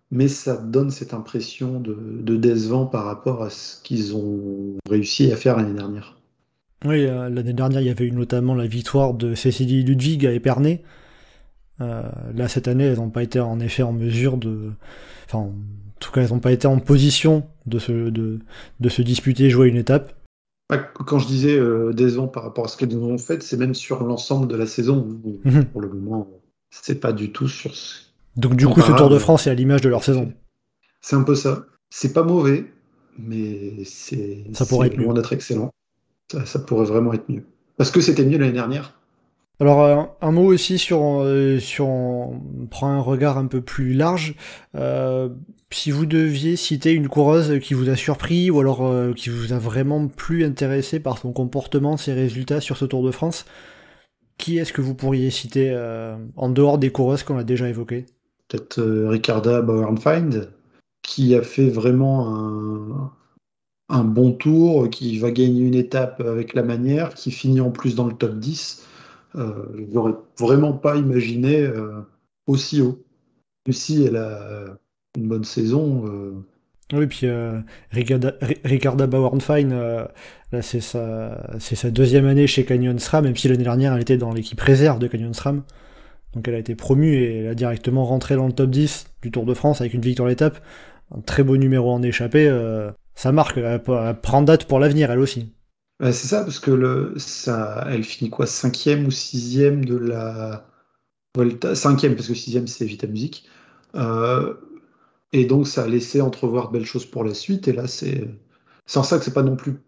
mais ça donne cette impression de décevant par rapport à ce qu'ils ont réussi à faire l'année dernière. Oui, l'année dernière, il y avait eu notamment la victoire de Cécilie Ludwig à Épernay. Là, cette année, elles n'ont pas été en effet en mesure de... Enfin, en tout cas, elles n'ont pas été en position de se disputer, jouer une étape. Quand je disais décevant par rapport à ce qu'ils ont fait, c'est même sur l'ensemble de la saison. Pour le moment, c'est pas du tout sur ce... Donc du coup, ce Tour de France est à l'image de leur saison. C'est un peu ça. C'est pas mauvais, mais c'est loin d'être excellent. Ça pourrait vraiment être mieux. Parce que c'était mieux l'année dernière. Alors un mot aussi sur on prend un regard un peu plus large. Si vous deviez citer une coureuse qui vous a surpris ou alors qui vous a vraiment plus intéressé par son comportement, ses résultats sur ce Tour de France, qui est-ce que vous pourriez citer en dehors des coureuses qu'on a déjà évoquées ? Peut-être Ricarda Bauernfeind, qui a fait vraiment un bon tour, qui va gagner une étape avec la manière, qui finit en plus dans le top 10. Je n'aurais vraiment pas imaginé aussi haut. Même si elle a une bonne saison. Oui, puis Ricarda Bauernfeind, là c'est sa deuxième année chez Canyon-Sram, même si l'année dernière elle était dans l'équipe réserve de Canyon-Sram. Donc elle a été promue et elle a directement rentré dans le top 10 du Tour de France avec une victoire d'étape. Un très beau numéro en échappée. Ça marque, elle prend date pour l'avenir elle aussi. Ben c'est ça, parce que elle finit quoi, 5e ou 6e de la Vuelta, 5e, parce que 6e c'est Évita Muzic. Et donc ça a laissé entrevoir de belles choses pour la suite, et là c'est en ça que c'est pas non plus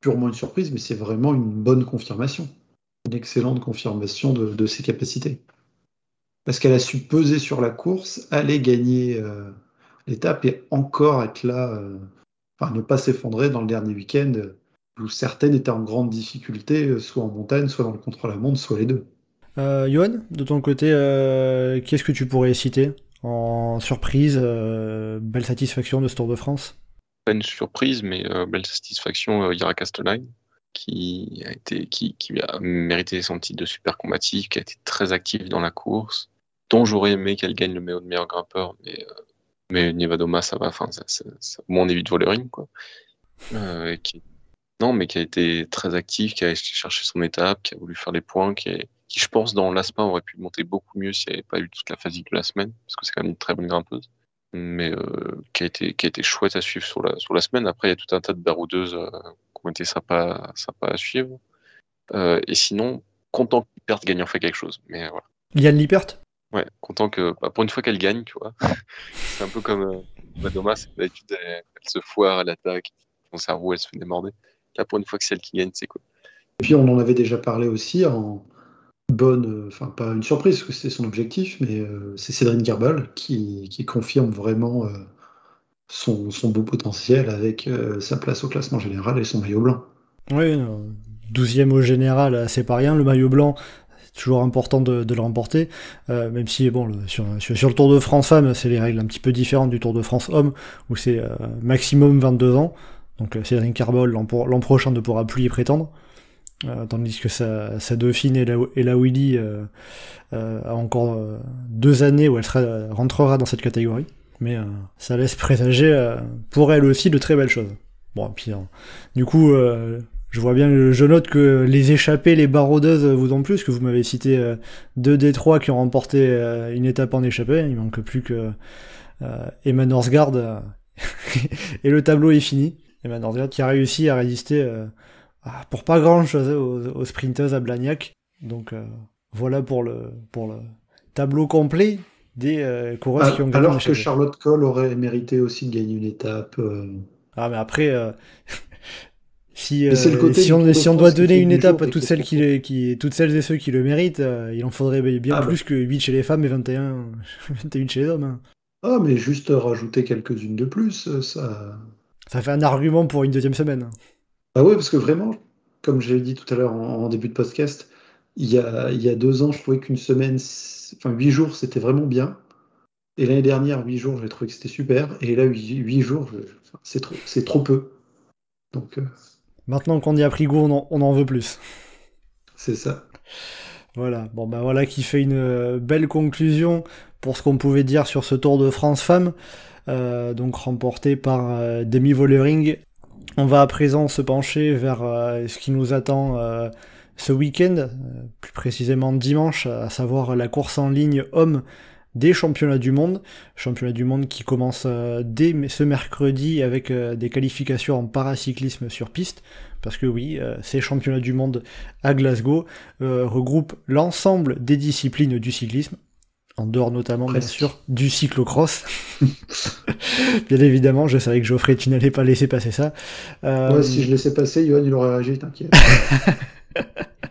purement une surprise, mais c'est vraiment une bonne confirmation, une excellente confirmation de ses capacités. Parce qu'elle a su peser sur la course, aller gagner l'étape, et encore être là, enfin ne pas s'effondrer dans le dernier week-end, où certaines étaient en grande difficulté, soit en montagne, soit dans le contre-la-montre, soit les deux. Johan, de ton côté, qu'est-ce que tu pourrais citer en surprise, belle satisfaction de ce Tour de France ? Pas une surprise, mais belle satisfaction, Yara Castelain, qui a mérité son titre de super combative, qui a été très active dans la course, dont j'aurais aimé qu'elle gagne le meilleur grimpeur, mais Niewiadoma, ça va, enfin, au moins on évite Vollering, quoi. Mais qui a été très active, qui a cherché son étape, qui a voulu faire les points, qui je pense, dans l'ASPA, aurait pu monter beaucoup mieux s'il n'y avait pas eu toute la fatigue de la semaine, parce que c'est quand même une très bonne grimpeuse, mais qui a été chouette à suivre sur la semaine. Après, il y a tout un tas de baroudeuses qui ont été sympas à suivre. Et sinon, content que Lippert gagne enfin quelque chose. Mais voilà. Liane Lippert ? Ouais, content que, pour une fois qu'elle gagne, tu vois. C'est un peu comme Madoma, c'est d'habitude, elle se foire, elle attaque, son cerveau, elle se fait démorder. Là, pour une fois que c'est elle qui gagne, c'est cool. Et puis, on en avait déjà parlé aussi en bonne... Enfin, pas une surprise, parce que c'était son objectif, mais c'est Cédrine Kerbaol qui confirme vraiment son beau potentiel avec sa place au classement général et son maillot blanc. Oui, 12e au général, c'est pas rien. Le maillot blanc, c'est toujours important de le remporter, même si, bon, sur le Tour de France Femmes, c'est les règles un petit peu différentes du Tour de France Hommes, où c'est maximum 22 ans. Donc Cédrine Kerbaol l'an prochain ne pourra plus y prétendre. Tandis que sa dauphine Ella Willy a encore 2 années où elle rentrera dans cette catégorie. Mais ça laisse présager pour elle aussi de très belles choses. Bon, et puis du coup, je vois bien, je note que les échappées, les baroudeuses vous en plus, que vous m'avez cité 2 des 3 qui ont remporté une étape en échappée. Il manque plus que Emma Norsgaard et le tableau est fini. Emma Norsgaard qui a réussi à résister pour pas grand chose aux sprinteuses à Blagnac. Donc voilà pour le tableau complet des coureuses qui ont gagné. Alors que Charlotte Cole aurait mérité aussi de gagner une étape. Ah mais après, si on doit donner une étape à toutes celles et ceux qui le méritent, il en faudrait bien plus que 8 chez les femmes et 21 chez les hommes. Hein. Ah mais juste rajouter quelques-unes de plus, ça fait un argument pour une 2e semaine. Ah oui, parce que vraiment, comme je l'ai dit tout à l'heure en début de podcast, il y a 2 ans, je trouvais qu'une semaine, enfin 8 jours, c'était vraiment bien. Et l'année dernière, 8 jours, j'ai trouvé que c'était super. Et là, 8 jours, c'est trop peu. Donc, maintenant qu'on y a pris goût, on en veut plus. C'est ça. Voilà. Bon, ben voilà qui fait une belle conclusion pour ce qu'on pouvait dire sur ce Tour de France Femmes, donc remporté par Demi Vollering. On va à présent se pencher vers ce qui nous attend ce week-end, plus précisément dimanche, à savoir la course en ligne homme des championnats du monde qui commence dès ce mercredi avec des qualifications en paracyclisme sur piste, parce que oui, ces championnats du monde à Glasgow regroupent l'ensemble des disciplines du cyclisme, en dehors notamment bien sûr du cyclocross. Bien évidemment, je savais que Geoffrey, tu n'allais pas laisser passer ça. Ouais, si je laissais passer, Yoann il aurait réagi, t'inquiète.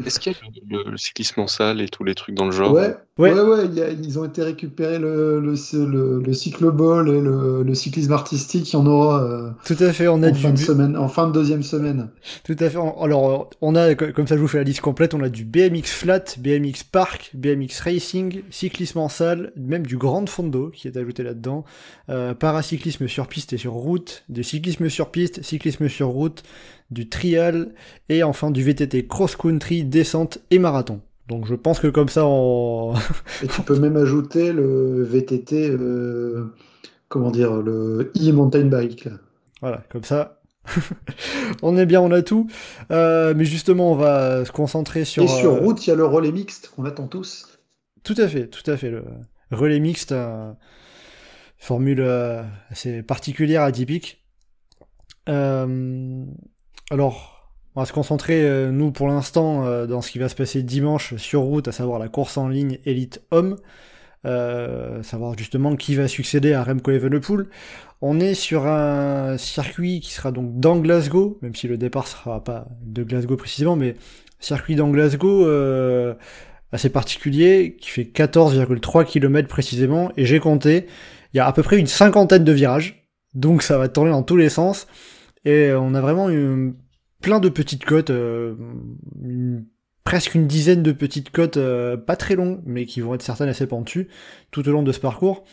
Est-ce qu'il y a le cyclisme en salle et tous les trucs dans le genre? Ouais. Ils ont été récupérés le cycloball et le cyclisme artistique. Il y en aura tout à fait, on a en fin de 2e semaine. Tout à fait. Alors, on a, comme ça je vous fais la liste complète, on a du BMX flat, BMX park, BMX racing, cyclisme en salle, même du grand fondo qui est ajouté là-dedans, paracyclisme sur piste et sur route, du cyclisme sur piste, cyclisme sur route, du trial et enfin du VTT cross-country, descente et marathon. Donc je pense que comme ça on... Et tu peux même ajouter le VTT, le e-mountain bike. Voilà, comme ça on est bien, on a tout. Mais justement on va se concentrer sur... Et sur route, il y a le relais mixte qu'on attend tous. Tout à fait. Le relais mixte, formule assez particulière, atypique. Alors, on va se concentrer, nous, pour l'instant, dans ce qui va se passer dimanche sur route, à savoir la course en ligne élite homme, savoir justement qui va succéder à Remco Evenepoel. On est sur un circuit qui sera donc dans Glasgow, même si le départ sera pas de Glasgow précisément, mais circuit dans Glasgow assez particulier, qui fait 14,3 km précisément, et j'ai compté, il y a à peu près une cinquantaine de virages, donc ça va tourner dans tous les sens. Et on a vraiment plein de petites côtes, presque une dizaine de petites côtes, pas très longues, mais qui vont être certaines assez pentues, tout au long de ce parcours,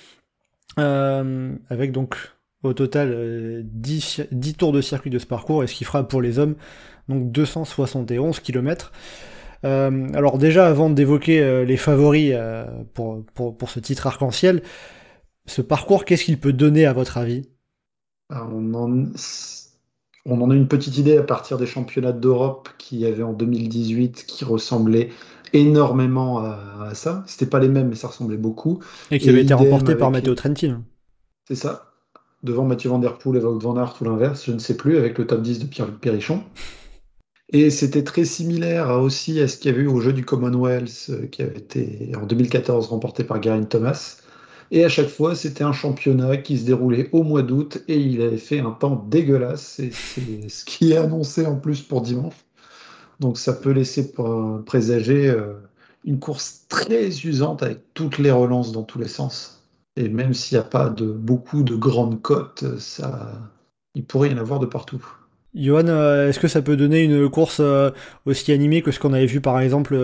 avec donc au total 10 tours de circuit de ce parcours, et ce qui fera pour les hommes donc 271 km. Alors déjà, avant d'évoquer les favoris pour ce titre arc-en-ciel, ce parcours, qu'est-ce qu'il peut donner à votre avis? On en a une petite idée à partir des championnats d'Europe qu'il y avait en 2018 qui ressemblaient énormément à ça. C'était pas les mêmes, mais ça ressemblait beaucoup. Et qui avait été remporté par Matteo Trentin. C'est ça. Devant Mathieu van der Poel et Wout van Aert ou l'inverse, je ne sais plus, avec le top 10 de Pierre-Luc Perrichon. Et c'était très similaire aussi à ce qu'il y avait eu au jeu du Commonwealth qui avait été en 2014 remporté par Geraint Thomas. Et à chaque fois, c'était un championnat qui se déroulait au mois d'août et il avait fait un temps dégueulasse. Et c'est ce qui est annoncé en plus pour dimanche. Donc ça peut laisser présager une course très usante avec toutes les relances dans tous les sens. Et même s'il n'y a pas beaucoup de grandes côtes, il pourrait y en avoir de partout. Johan, est-ce que ça peut donner une course aussi animée que ce qu'on avait vu par exemple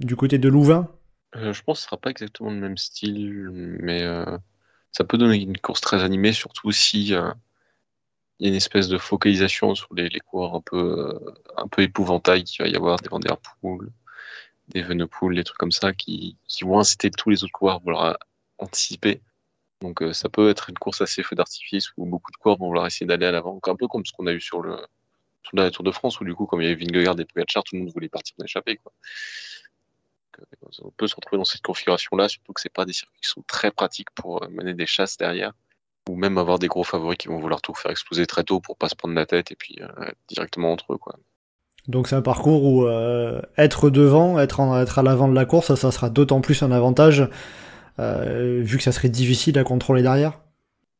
du côté de Louvain ? Je pense que ce ne sera pas exactement le même style, mais ça peut donner une course très animée, surtout si il y a une espèce de focalisation sur les coureurs un peu épouvantails qu'il va y avoir, des Van der Poel, des Evenepoel, des trucs comme ça qui vont inciter tous les autres coureurs à vouloir anticiper. Donc ça peut être une course assez feu d'artifice où beaucoup de coureurs vont vouloir essayer d'aller à l'avant, un peu comme ce qu'on a eu sur la Tour de France où du coup, comme il y avait Vingegaard et Pogačar, tout le monde voulait partir en échappée, quoi. Donc, on peut se retrouver dans cette configuration-là, surtout que c'est pas des circuits qui sont très pratiques pour mener des chasses derrière, ou même avoir des gros favoris qui vont vouloir tout faire exploser très tôt pour pas se prendre la tête et puis directement entre eux, quoi. Donc c'est un parcours où être devant, être à l'avant de la course, ça sera d'autant plus un avantage vu que ça serait difficile à contrôler derrière.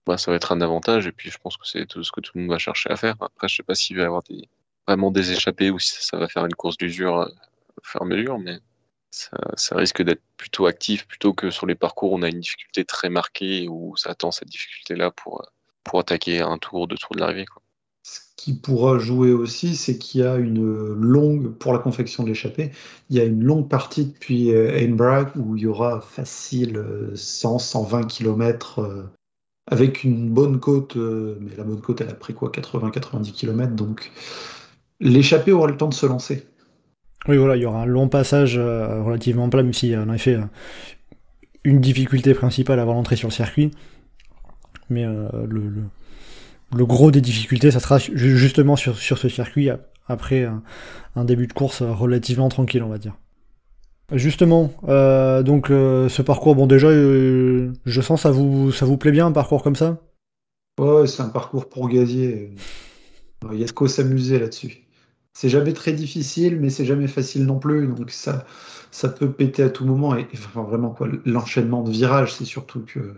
Bah, ça va être un avantage et puis je pense que c'est tout ce que tout le monde va chercher à faire. Après je sais pas s'il va y avoir vraiment des échappées ou si ça va faire une course d'usure au fur et à mesure, mais ça risque d'être plutôt actif plutôt que sur les parcours où on a une difficulté très marquée où ça attend cette difficulté-là pour attaquer un tour, deux tours de l'arrivée, quoi. Ce qui pourra jouer aussi, c'est qu'il y a une longue, pour la confection de l'échappée, il y a une longue partie depuis Einbracht où il y aura facile 100-120 km avec une bonne côte, mais la bonne côte elle a pris quoi, 80-90 km, donc l'échappée aura le temps de se lancer. Oui, voilà, il y aura un long passage relativement plat, même si en effet une difficulté principale avant l'entrée sur le circuit, mais le gros des difficultés, ça sera justement sur ce circuit après un début de course relativement tranquille, on va dire. Justement, donc ce parcours, bon déjà, je sens ça vous plaît bien un parcours comme ça ? Ouais, c'est un parcours pour gazier. Il y a de quoi s'amuser là-dessus. C'est jamais très difficile, mais c'est jamais facile non plus, donc ça peut péter à tout moment. Et enfin, vraiment quoi, l'enchaînement de virages, c'est surtout que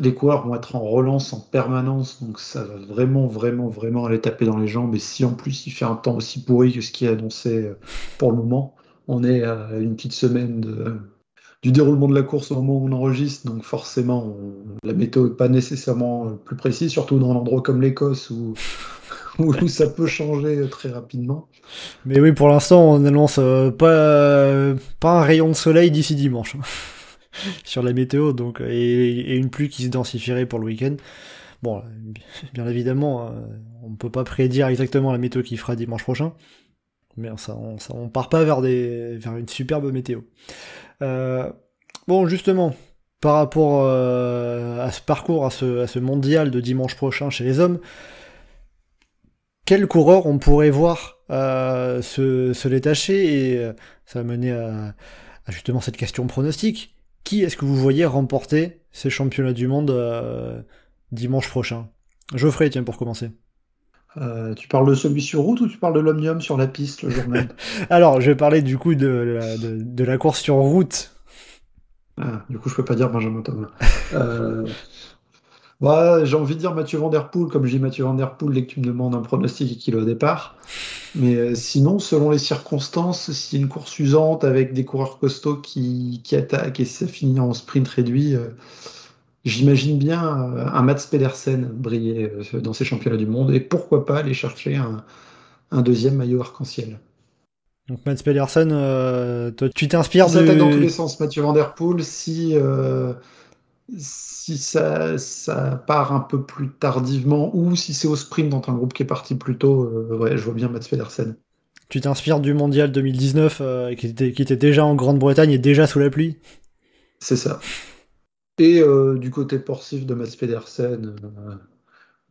les coureurs vont être en relance en permanence, donc ça va vraiment, vraiment, vraiment aller taper dans les jambes. Et si en plus il fait un temps aussi pourri que ce qui est annoncé pour le moment, on est à une petite semaine du déroulement de la course au moment où on enregistre, donc forcément, la météo n'est pas nécessairement plus précise, surtout dans un endroit comme l'Écosse où ça peut changer très rapidement. Mais oui, pour l'instant, on n'annonce pas un rayon de soleil d'ici dimanche sur la météo, donc, et une pluie qui se densifierait pour le week-end. Bon, bien évidemment, on ne peut pas prédire exactement la météo qu'il fera dimanche prochain, mais on part pas vers une superbe météo. Bon, justement, par rapport à ce parcours, à ce mondial de dimanche prochain chez les hommes, quel coureur on pourrait voir se détacher? Et ça va mener à justement cette question pronostic. Qui est-ce que vous voyez remporter ces championnats du monde dimanche prochain? Geoffrey, tiens, pour commencer. Tu parles de celui sur route ou tu parles de l'omnium sur la piste le jour même? Alors, je vais parler du coup de la course sur route. Ah, du coup, je peux pas dire Benjamin Thomas. Ouais, j'ai envie de dire Mathieu Van Der Poel, comme je dis Mathieu Van Der Poel dès que tu me demandes un pronostic et qu'il est au départ. Mais sinon, selon les circonstances, si une course usante avec des coureurs costauds qui attaquent et ça finit en sprint réduit, j'imagine bien un Mads Pedersen briller dans ces championnats du monde et pourquoi pas aller chercher un deuxième maillot arc-en-ciel. Donc Mads Pedersen, toi, tu t'inspires de... Ça attaque dans tous les sens, Mathieu Van Der Poel, si ça part un peu plus tardivement ou si c'est au sprint dans un groupe qui est parti plus tôt, ouais, je vois bien Mads Pedersen. Tu t'inspires du mondial 2019 qui était déjà en Grande-Bretagne et déjà sous la pluie? C'est ça. Et du côté porcif de Mads Pedersen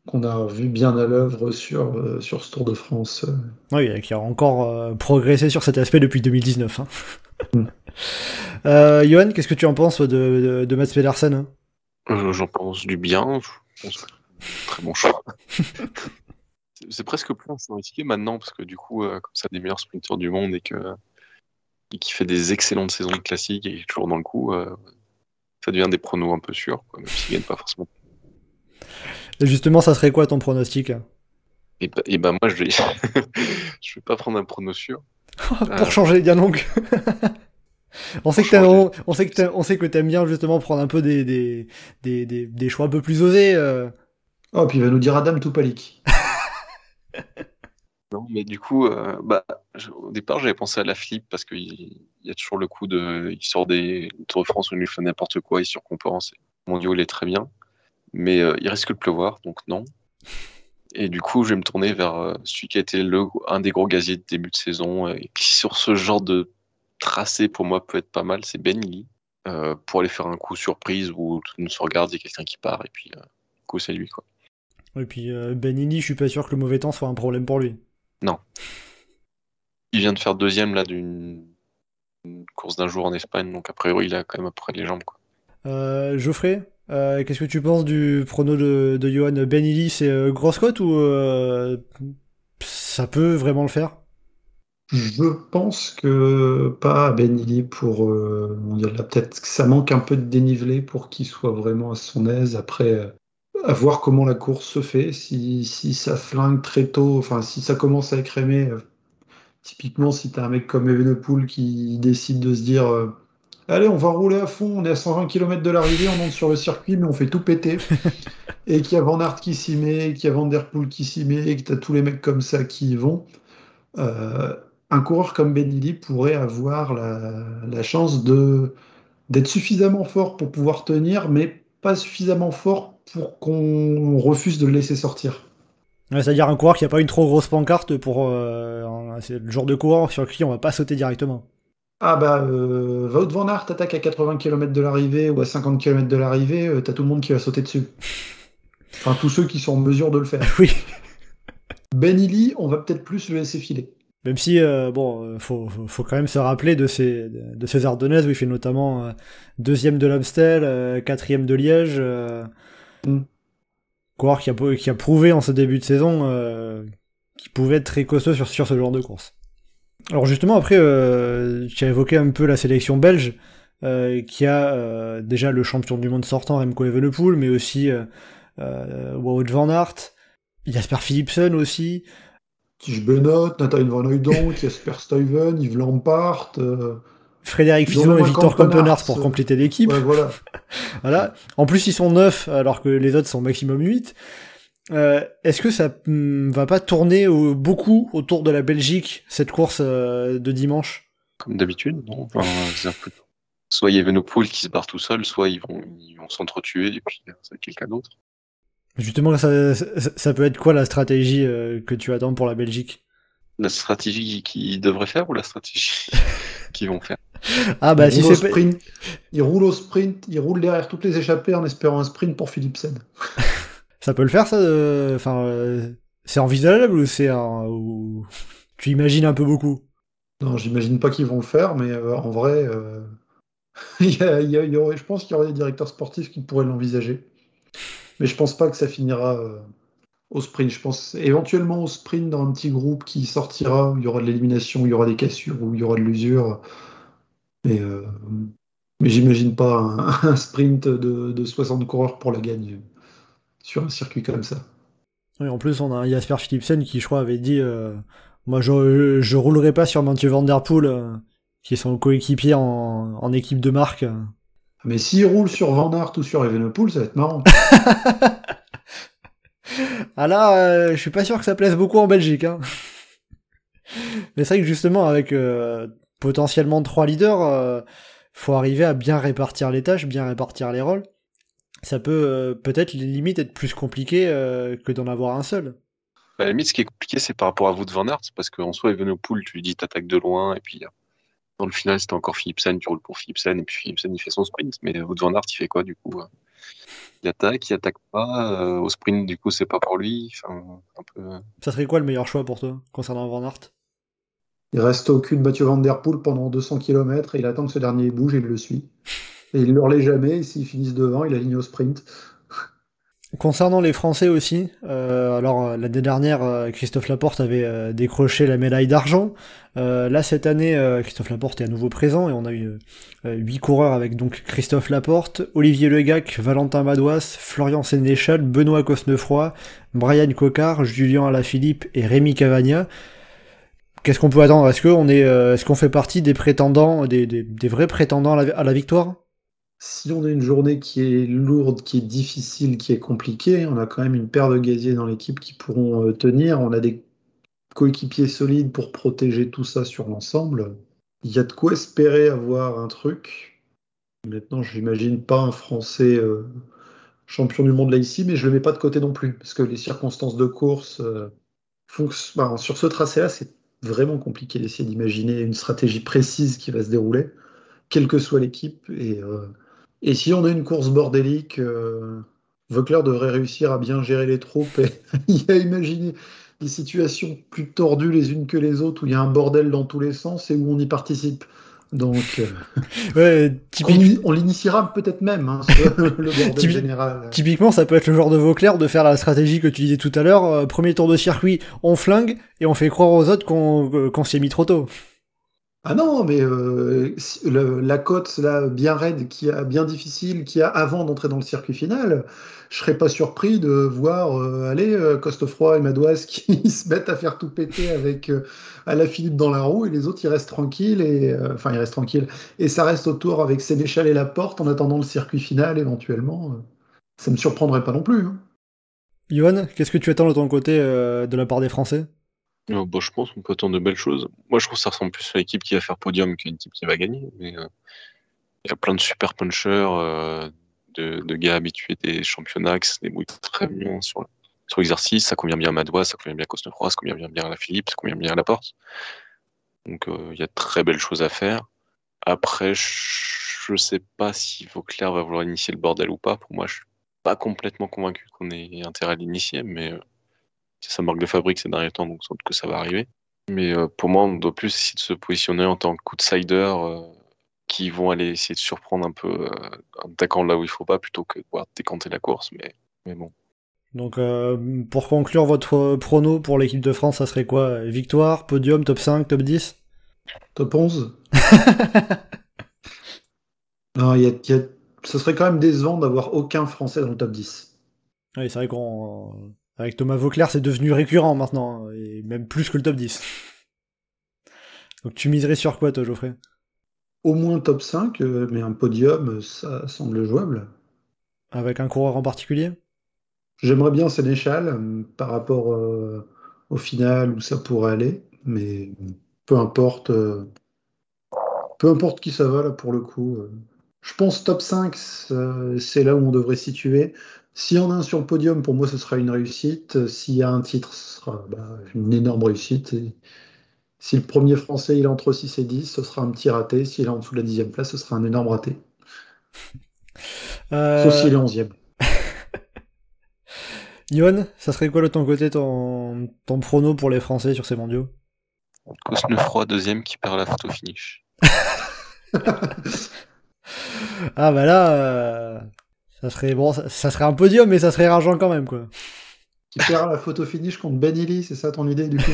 qu'on a vu bien à l'œuvre sur ce Tour de France. Oui, qui a encore progressé sur cet aspect depuis 2019. Hein. Johan, qu'est-ce que tu en penses de Mads Pedersen? J'en pense du bien. Je pense que c'est un très bon choix. c'est presque plus risqué maintenant parce que du coup, comme ça, des meilleurs sprinteurs du monde et qui fait des excellentes saisons de classique et qui est toujours dans le coup, ça devient des pronos un peu sûrs, quoi, même s'ils gagnent pas forcément. Et justement, ça serait quoi ton pronostic? Et ben moi, je vais pas prendre un prono sûr. Pour changer, bien donc. On sait que t'aimes bien justement prendre un peu des choix un peu plus osés. Oh, puis il va nous dire Adam Tupalik. Non, mais du coup, au départ, j'avais pensé à Alaphilippe parce qu'il y a toujours le coup de. Il sort des Tours de France où il fait n'importe quoi, il surcompense. Mon duo, il est très bien. Mais il risque de pleuvoir, donc non. Et du coup, je vais me tourner vers celui qui a été un des gros gaziers de début de saison, qui sur ce genre de tracé, pour moi, peut être pas mal, c'est Benilli, pour aller faire un coup surprise où tout le monde se regarde, il y a quelqu'un qui part, et puis du coup, c'est lui, quoi. Et puis Benilli, je suis pas sûr que le mauvais temps soit un problème pour lui. Non. Il vient de faire deuxième, là, d'une course d'un jour en Espagne, donc a priori, il a quand même à peu près les jambes, quoi. Geoffrey, qu'est-ce que tu penses du prono de Johan Benilli? C'est grosse cote ou ça peut vraiment le faire? Je pense que pas à Benilli pour mondial. Là, peut-être que ça manque un peu de dénivelé pour qu'il soit vraiment à son aise. Après, à voir comment la course se fait. Si ça flingue très tôt, enfin si ça commence à écrémer, typiquement si t'as un mec comme Evenepoel qui décide de se dire... allez, on va rouler à fond, on est à 120 km de l'arrivée, on monte sur le circuit, mais on fait tout péter. Et qu'il y a Van Aert qui s'y met, et qu'il y a Van der Poel qui s'y met, et que tu as tous les mecs comme ça qui y vont. Un coureur comme Benilli pourrait avoir la chance d'être suffisamment fort pour pouvoir tenir, mais pas suffisamment fort pour qu'on refuse de le laisser sortir. Ouais, c'est-à-dire un coureur qui n'a pas une trop grosse pancarte pour... c'est le genre de coureur sur lequel on ne va pas sauter directement. Ah bah, Wout van Aert attaque à 80 km de l'arrivée ou à 50 km de l'arrivée, t'as tout le monde qui va sauter dessus. Enfin, tous ceux qui sont en mesure de le faire. Oui. Benilli, on va peut-être plus le laisser filer. Même si, faut quand même se rappeler de ces Ardennaises où il fait notamment deuxième de l'Amstel, quatrième de Liège. Coureur qui a prouvé en ce début de saison qu'il pouvait être très costaud sur ce genre de course. Alors justement, après, tu as évoqué un peu la sélection belge, qui a déjà le champion du monde sortant, Remco Evenepoel, mais aussi Wout van Aert, Jasper Philipsen aussi. Tige Benoît, Nathan Van Hooydonk, Jasper Stuyven, Yves Lampaert... Frédéric Fizon et Victor Campenars pour compléter l'équipe. Ouais, voilà. Voilà. En plus, ils sont 9, alors que les autres sont maximum 8. Est-ce que ça va pas tourner beaucoup autour de la Belgique, cette course de dimanche? Comme d'habitude, non. Enfin, soit il y a Evenepoel qui se barre tout seul, soit ils vont s'entretuer et puis c'est quelqu'un d'autre. Justement, ça peut être quoi la stratégie que tu attends pour la Belgique? La stratégie qu'ils devraient faire ou la stratégie qu'ils vont faire? Ah bah si c'est pas... Ils roulent au sprint, ils roulent derrière toutes les échappées en espérant un sprint pour Philipsen. Ça peut le faire, ça c'est envisageable ou tu imagines un peu beaucoup? Non, j'imagine pas qu'ils vont le faire, mais en vrai, je pense qu'il y aurait des directeurs sportifs qui pourraient l'envisager. Mais je pense pas que ça finira au sprint. Je pense éventuellement au sprint dans un petit groupe qui sortira, où il y aura de l'élimination, où il y aura des cassures, où il y aura de l'usure. Mais j'imagine pas un sprint de 60 coureurs pour la gagne. Sur un circuit comme ça. Oui, en plus, on a Jasper Philipsen qui, je crois, avait dit moi, je roulerai pas sur Mathieu van der Poel, qui est son coéquipier en équipe de marque. Mais s'il roule sur Van Aert ou sur Evenepoel, ça va être marrant. Ah là, je suis pas sûr que ça plaise beaucoup en Belgique. Hein. Mais c'est vrai que justement, avec potentiellement 3 leaders, faut arriver à bien répartir les tâches, bien répartir les rôles. Ça peut peut-être limite être plus compliqué que d'en avoir un seul. À la limite, ce qui est compliqué, c'est par rapport à Wout van Aert, parce qu'en soi, Evenepoel, tu lui dis t'attaques de loin, et puis dans le final, c'était encore Philipsen, tu roules pour Philipsen, et puis Philipsen, il fait son sprint. Mais Wout van Aert, il fait quoi, du coup? Il attaque pas. Au sprint, du coup, c'est pas pour lui. Enfin, un peu... Ça serait quoi le meilleur choix pour toi, concernant Van Aert? Il reste au cul de Mathieu van der Poel pendant 200 km, et il attend que ce dernier bouge, et il le suit. Et il ne leur l'est jamais, et s'ils finissent devant, il aligne au sprint. Concernant les Français aussi, alors l'année dernière, Christophe Laporte avait décroché la médaille d'argent. Là, cette année, Christophe Laporte est à nouveau présent, et on a eu 8 coureurs avec donc Christophe Laporte, Olivier Legac, Valentin Madouas, Florian Sénéchal, Benoît Cosnefroy, Brian Coquard, Julien Alaphilippe et Rémi Cavagna. Qu'est-ce qu'on peut attendre? Est-ce qu'on fait partie des prétendants, des vrais prétendants à la victoire? Si on a une journée qui est lourde, qui est difficile, qui est compliquée, on a quand même une paire de gaziers dans l'équipe qui pourront tenir. On a des coéquipiers solides pour protéger tout ça sur l'ensemble. Il y a de quoi espérer avoir un truc. Maintenant, j'imagine pas un Français champion du monde là ici, mais je le mets pas de côté non plus, parce que les circonstances de course sur ce tracé-là, c'est vraiment compliqué d'essayer d'imaginer une stratégie précise qui va se dérouler, quelle que soit l'équipe. Et si on a une course bordélique, Voeckler devrait réussir à bien gérer les troupes et à imaginer des situations plus tordues les unes que les autres, où il y a un bordel dans tous les sens et où on y participe. Donc, on l'initiera peut-être même, le bordel général. Typiquement, ça peut être le genre de Voeckler de faire la stratégie que tu disais tout à l'heure. Premier tour de circuit, on flingue et on fait croire aux autres qu'on s'y est mis trop tôt. Ah non, mais la côte là, bien raide, bien difficile, qu'il y a avant d'entrer dans le circuit final, je serais pas surpris de voir Cosnefroy et Madouas qui se mettent à faire tout péter avec Alaphilippe dans la roue, et les autres ils restent tranquilles, et ça reste au tour avec Sénéchal et Laporte en attendant le circuit final éventuellement. Ça me surprendrait pas non plus. Johan, qu'est-ce que tu attends de ton côté de la part des Français ? Je pense qu'on peut attendre de belles choses. Moi, je trouve que ça ressemble plus à une équipe qui va faire podium qu'à une équipe qui va gagner. Mais il y a plein de super punchers, de gars habitués des championnats qui se débrouillent très bien sur l'exercice. Ça convient bien à Madouas, ça convient bien à Cosnefroy, ça convient bien à Alaphilippe, ça convient bien à Laporte. Donc, il y a de très belles choses à faire. Après, je ne sais pas si Voeckler va vouloir initier le bordel ou pas. Pour moi, je ne suis pas complètement convaincu qu'on ait intérêt à l'initier, mais... c'est sa marque de fabrique ces derniers temps, donc sans doute que ça va arriver. Mais pour moi, on doit plus essayer de se positionner en tant qu'outsider qui vont aller essayer de surprendre un peu en attaquant là où il faut pas, plutôt que de pouvoir décanter la course, mais bon. Donc pour conclure, votre prono pour l'équipe de France, ça serait quoi ? Victoire, podium, top 5, top 10 ? Top 11 ? Non, ce serait quand même décevant d'avoir aucun Français dans le top 10. Oui, c'est vrai qu'on... Avec Thomas Voeckler, c'est devenu récurrent maintenant, et même plus que le top 10. Donc tu miserais sur quoi, toi, Geoffrey ? Au moins top 5, mais un podium, ça semble jouable. Avec un coureur en particulier ? J'aimerais bien Sénéchal, par rapport au final où ça pourrait aller, mais peu importe qui ça va, là, pour le coup. Je pense top 5, c'est là où on devrait se situer. S'il y en a un sur le podium, pour moi, ce sera une réussite. S'il y a un titre, ce sera une énorme réussite. Et si le premier Français il est entre 6 et 10, ce sera un petit raté. S'il est en dessous de la 10e place, ce sera un énorme raté. Sauf s'il est 11e. Yoann, ça serait quoi de ton côté ton prono pour les Français sur ces mondiaux ? Cosnefroy, 2e, qui perd la photo finish. Ah bah là... Ça serait un podium, mais ça serait rageant quand même, quoi. Qui perd la photo finish contre Benilli, c'est ça ton idée, du coup ?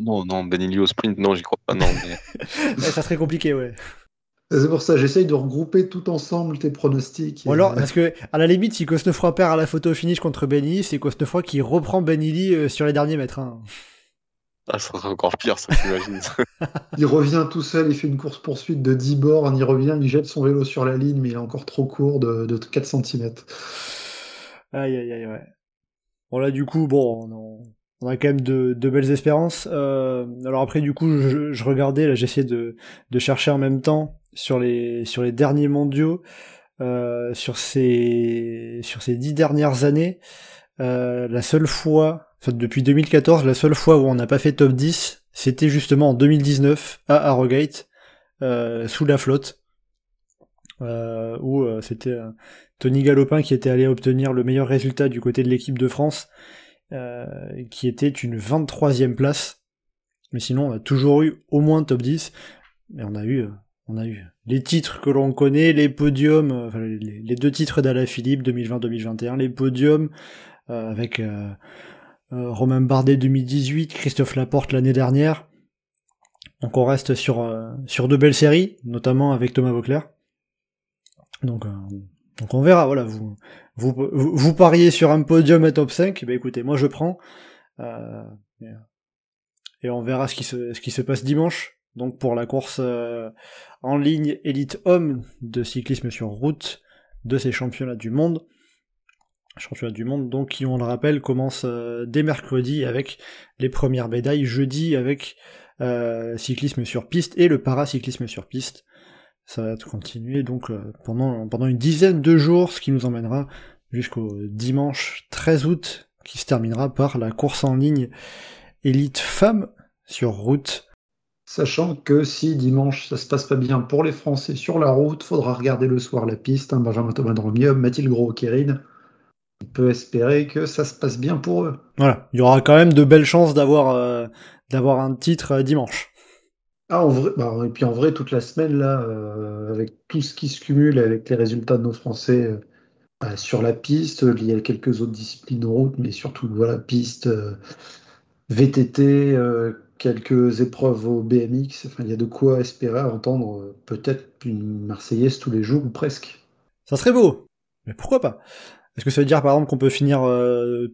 Non, Benilli au sprint, non, j'y crois pas, non. Mais... ça serait compliqué, ouais. C'est pour ça, j'essaye de regrouper tout ensemble tes pronostics. Ou alors, parce que, à la limite, si Cosnefroy perd à la photo finish contre Benilli, c'est Cosnefroy qui reprend Benilli sur les derniers mètres. Hein. Ah, ça serait encore pire, ça, j'imagine. Il revient tout seul, il fait une course-poursuite de 10 bornes, il revient, il jette son vélo sur la ligne, mais il est encore trop court de 4 cm. Aïe, aïe, aïe, ouais. Bon, là, du coup, on a quand même de belles espérances. Alors après, du coup, je regardais, là, j'essayais de chercher en même temps sur les derniers mondiaux, sur ces 10 dernières années. La seule fois... Enfin, depuis 2014, la seule fois où on n'a pas fait top 10, c'était justement en 2019 à Harrogate, sous la flotte, où c'était Tony Galopin qui était allé obtenir le meilleur résultat du côté de l'équipe de France, qui était une 23e place. Mais sinon, on a toujours eu au moins top 10, mais on a eu les titres que l'on connaît, les podiums, les deux titres d'Alaphilippe 2020-2021, les podiums avec... Romain Bardet 2018, Christophe Laporte l'année dernière. Donc on reste sur de belles séries, notamment avec Thomas Voeckler. Donc on verra, voilà, vous pariez sur un podium et top 5, bah écoutez, moi je prends. Et on verra ce qui se passe dimanche. Donc pour la course en ligne élite homme de cyclisme sur route de ces championnats du monde. Championnat du monde, donc, qui, on le rappelle, commence dès mercredi avec les premières médailles, jeudi avec cyclisme sur piste et le paracyclisme sur piste. ça va continuer donc pendant une dizaine de jours, ce qui nous emmènera jusqu'au dimanche 13 août, qui se terminera par la course en ligne élite femmes sur route. Sachant que si dimanche ça se passe pas bien pour les Français sur la route, faudra regarder le soir la piste, hein, Benjamin Thomas Dranmium, Mathilde Gros-Kérine, on peut espérer que ça se passe bien pour eux. Voilà, il y aura quand même de belles chances d'avoir un titre dimanche. Ah, en vrai, bah, et puis en vrai, toute la semaine, là, avec tout ce qui se cumule, avec les résultats de nos Français sur la piste, il y a quelques autres disciplines de route, mais surtout, voilà, piste, VTT, quelques épreuves au BMX, enfin, il y a de quoi espérer entendre peut-être une Marseillaise tous les jours, ou presque. Ça serait beau, mais pourquoi pas? Est-ce que ça veut dire, par exemple, qu'on peut finir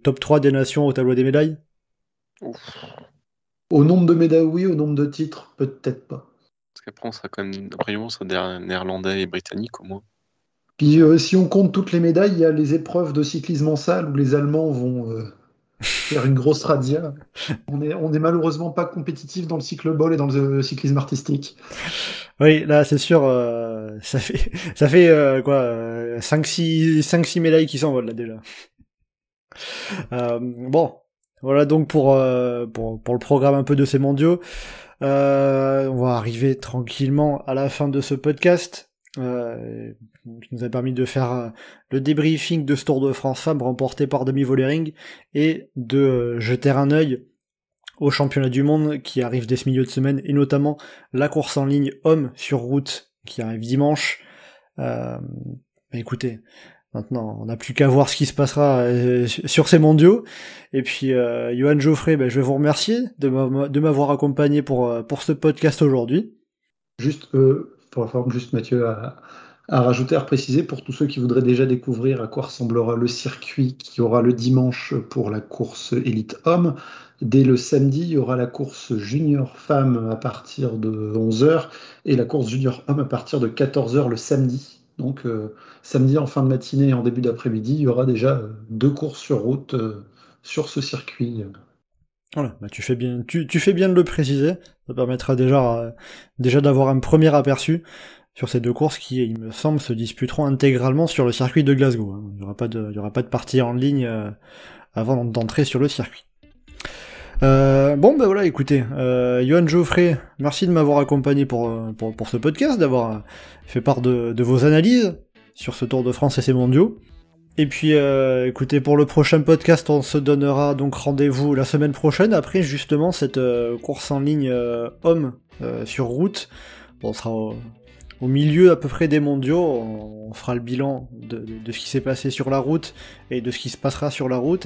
top 3 des nations au tableau des médailles? Ouf. Au nombre de médailles, oui. Au nombre de titres, peut-être pas. Parce qu'après, on sera quand même... Après, on sera néerlandais et britannique, au moins. Puis, si on compte toutes les médailles, il y a les épreuves de cyclisme en salle où les Allemands vont faire une grosse radia. On est malheureusement pas compétitif dans le cycloball et dans le cyclisme artistique. Oui, là, c'est sûr. Ça fait 5-6 médailles qui s'envolent, là, déjà. Bon... Voilà donc pour le programme un peu de ces mondiaux. On va arriver tranquillement à la fin de ce podcast qui nous a permis de faire le débriefing de ce Tour de France Femmes remporté par Demi Vollering et de jeter un œil au championnat du monde qui arrive dès ce milieu de semaine et notamment la course en ligne hommes sur route qui arrive dimanche. Écoutez... Maintenant, on n'a plus qu'à voir ce qui se passera sur ces mondiaux. Et puis, Johan Geoffrey, je vais vous remercier de m'avoir accompagné pour ce podcast aujourd'hui. Pour la forme, juste Mathieu, à rajouter, à préciser, pour tous ceux qui voudraient déjà découvrir à quoi ressemblera le circuit qu'il y aura le dimanche pour la course élite homme. Dès le samedi, il y aura la course junior femme à partir de 11h et la course junior homme à partir de 14h le samedi. Donc samedi en fin de matinée et en début d'après-midi, il y aura déjà deux courses sur route sur ce circuit. Voilà, bah tu fais bien de le préciser, ça permettra déjà d'avoir un premier aperçu sur ces deux courses qui, il me semble, se disputeront intégralement sur le circuit de Glasgow. Hein. Il y aura pas de partie en ligne avant d'entrer sur le circuit. Voilà, écoutez, Johan Geoffrey, merci de m'avoir accompagné pour ce podcast, d'avoir fait part de vos analyses sur ce Tour de France et ses mondiaux. Et puis, écoutez, pour le prochain podcast, on se donnera donc rendez-vous la semaine prochaine, après justement cette course en ligne homme sur route. Bon, on sera au milieu à peu près des mondiaux, on fera le bilan de ce qui s'est passé sur la route et de ce qui se passera sur la route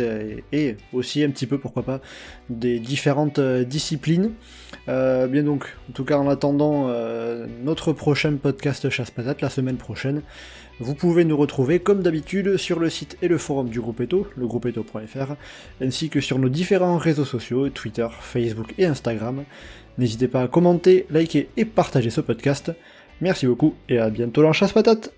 et aussi un petit peu, pourquoi pas, des différentes disciplines. Bien donc, en tout cas en attendant notre prochain podcast Chasse-Patate la semaine prochaine, vous pouvez nous retrouver comme d'habitude sur le site et le forum du groupe Eto, legroupeeto.fr, ainsi que sur nos différents réseaux sociaux, Twitter, Facebook et Instagram. N'hésitez pas à commenter, liker et partager ce podcast. Merci beaucoup et à bientôt dans Chasse-Patate!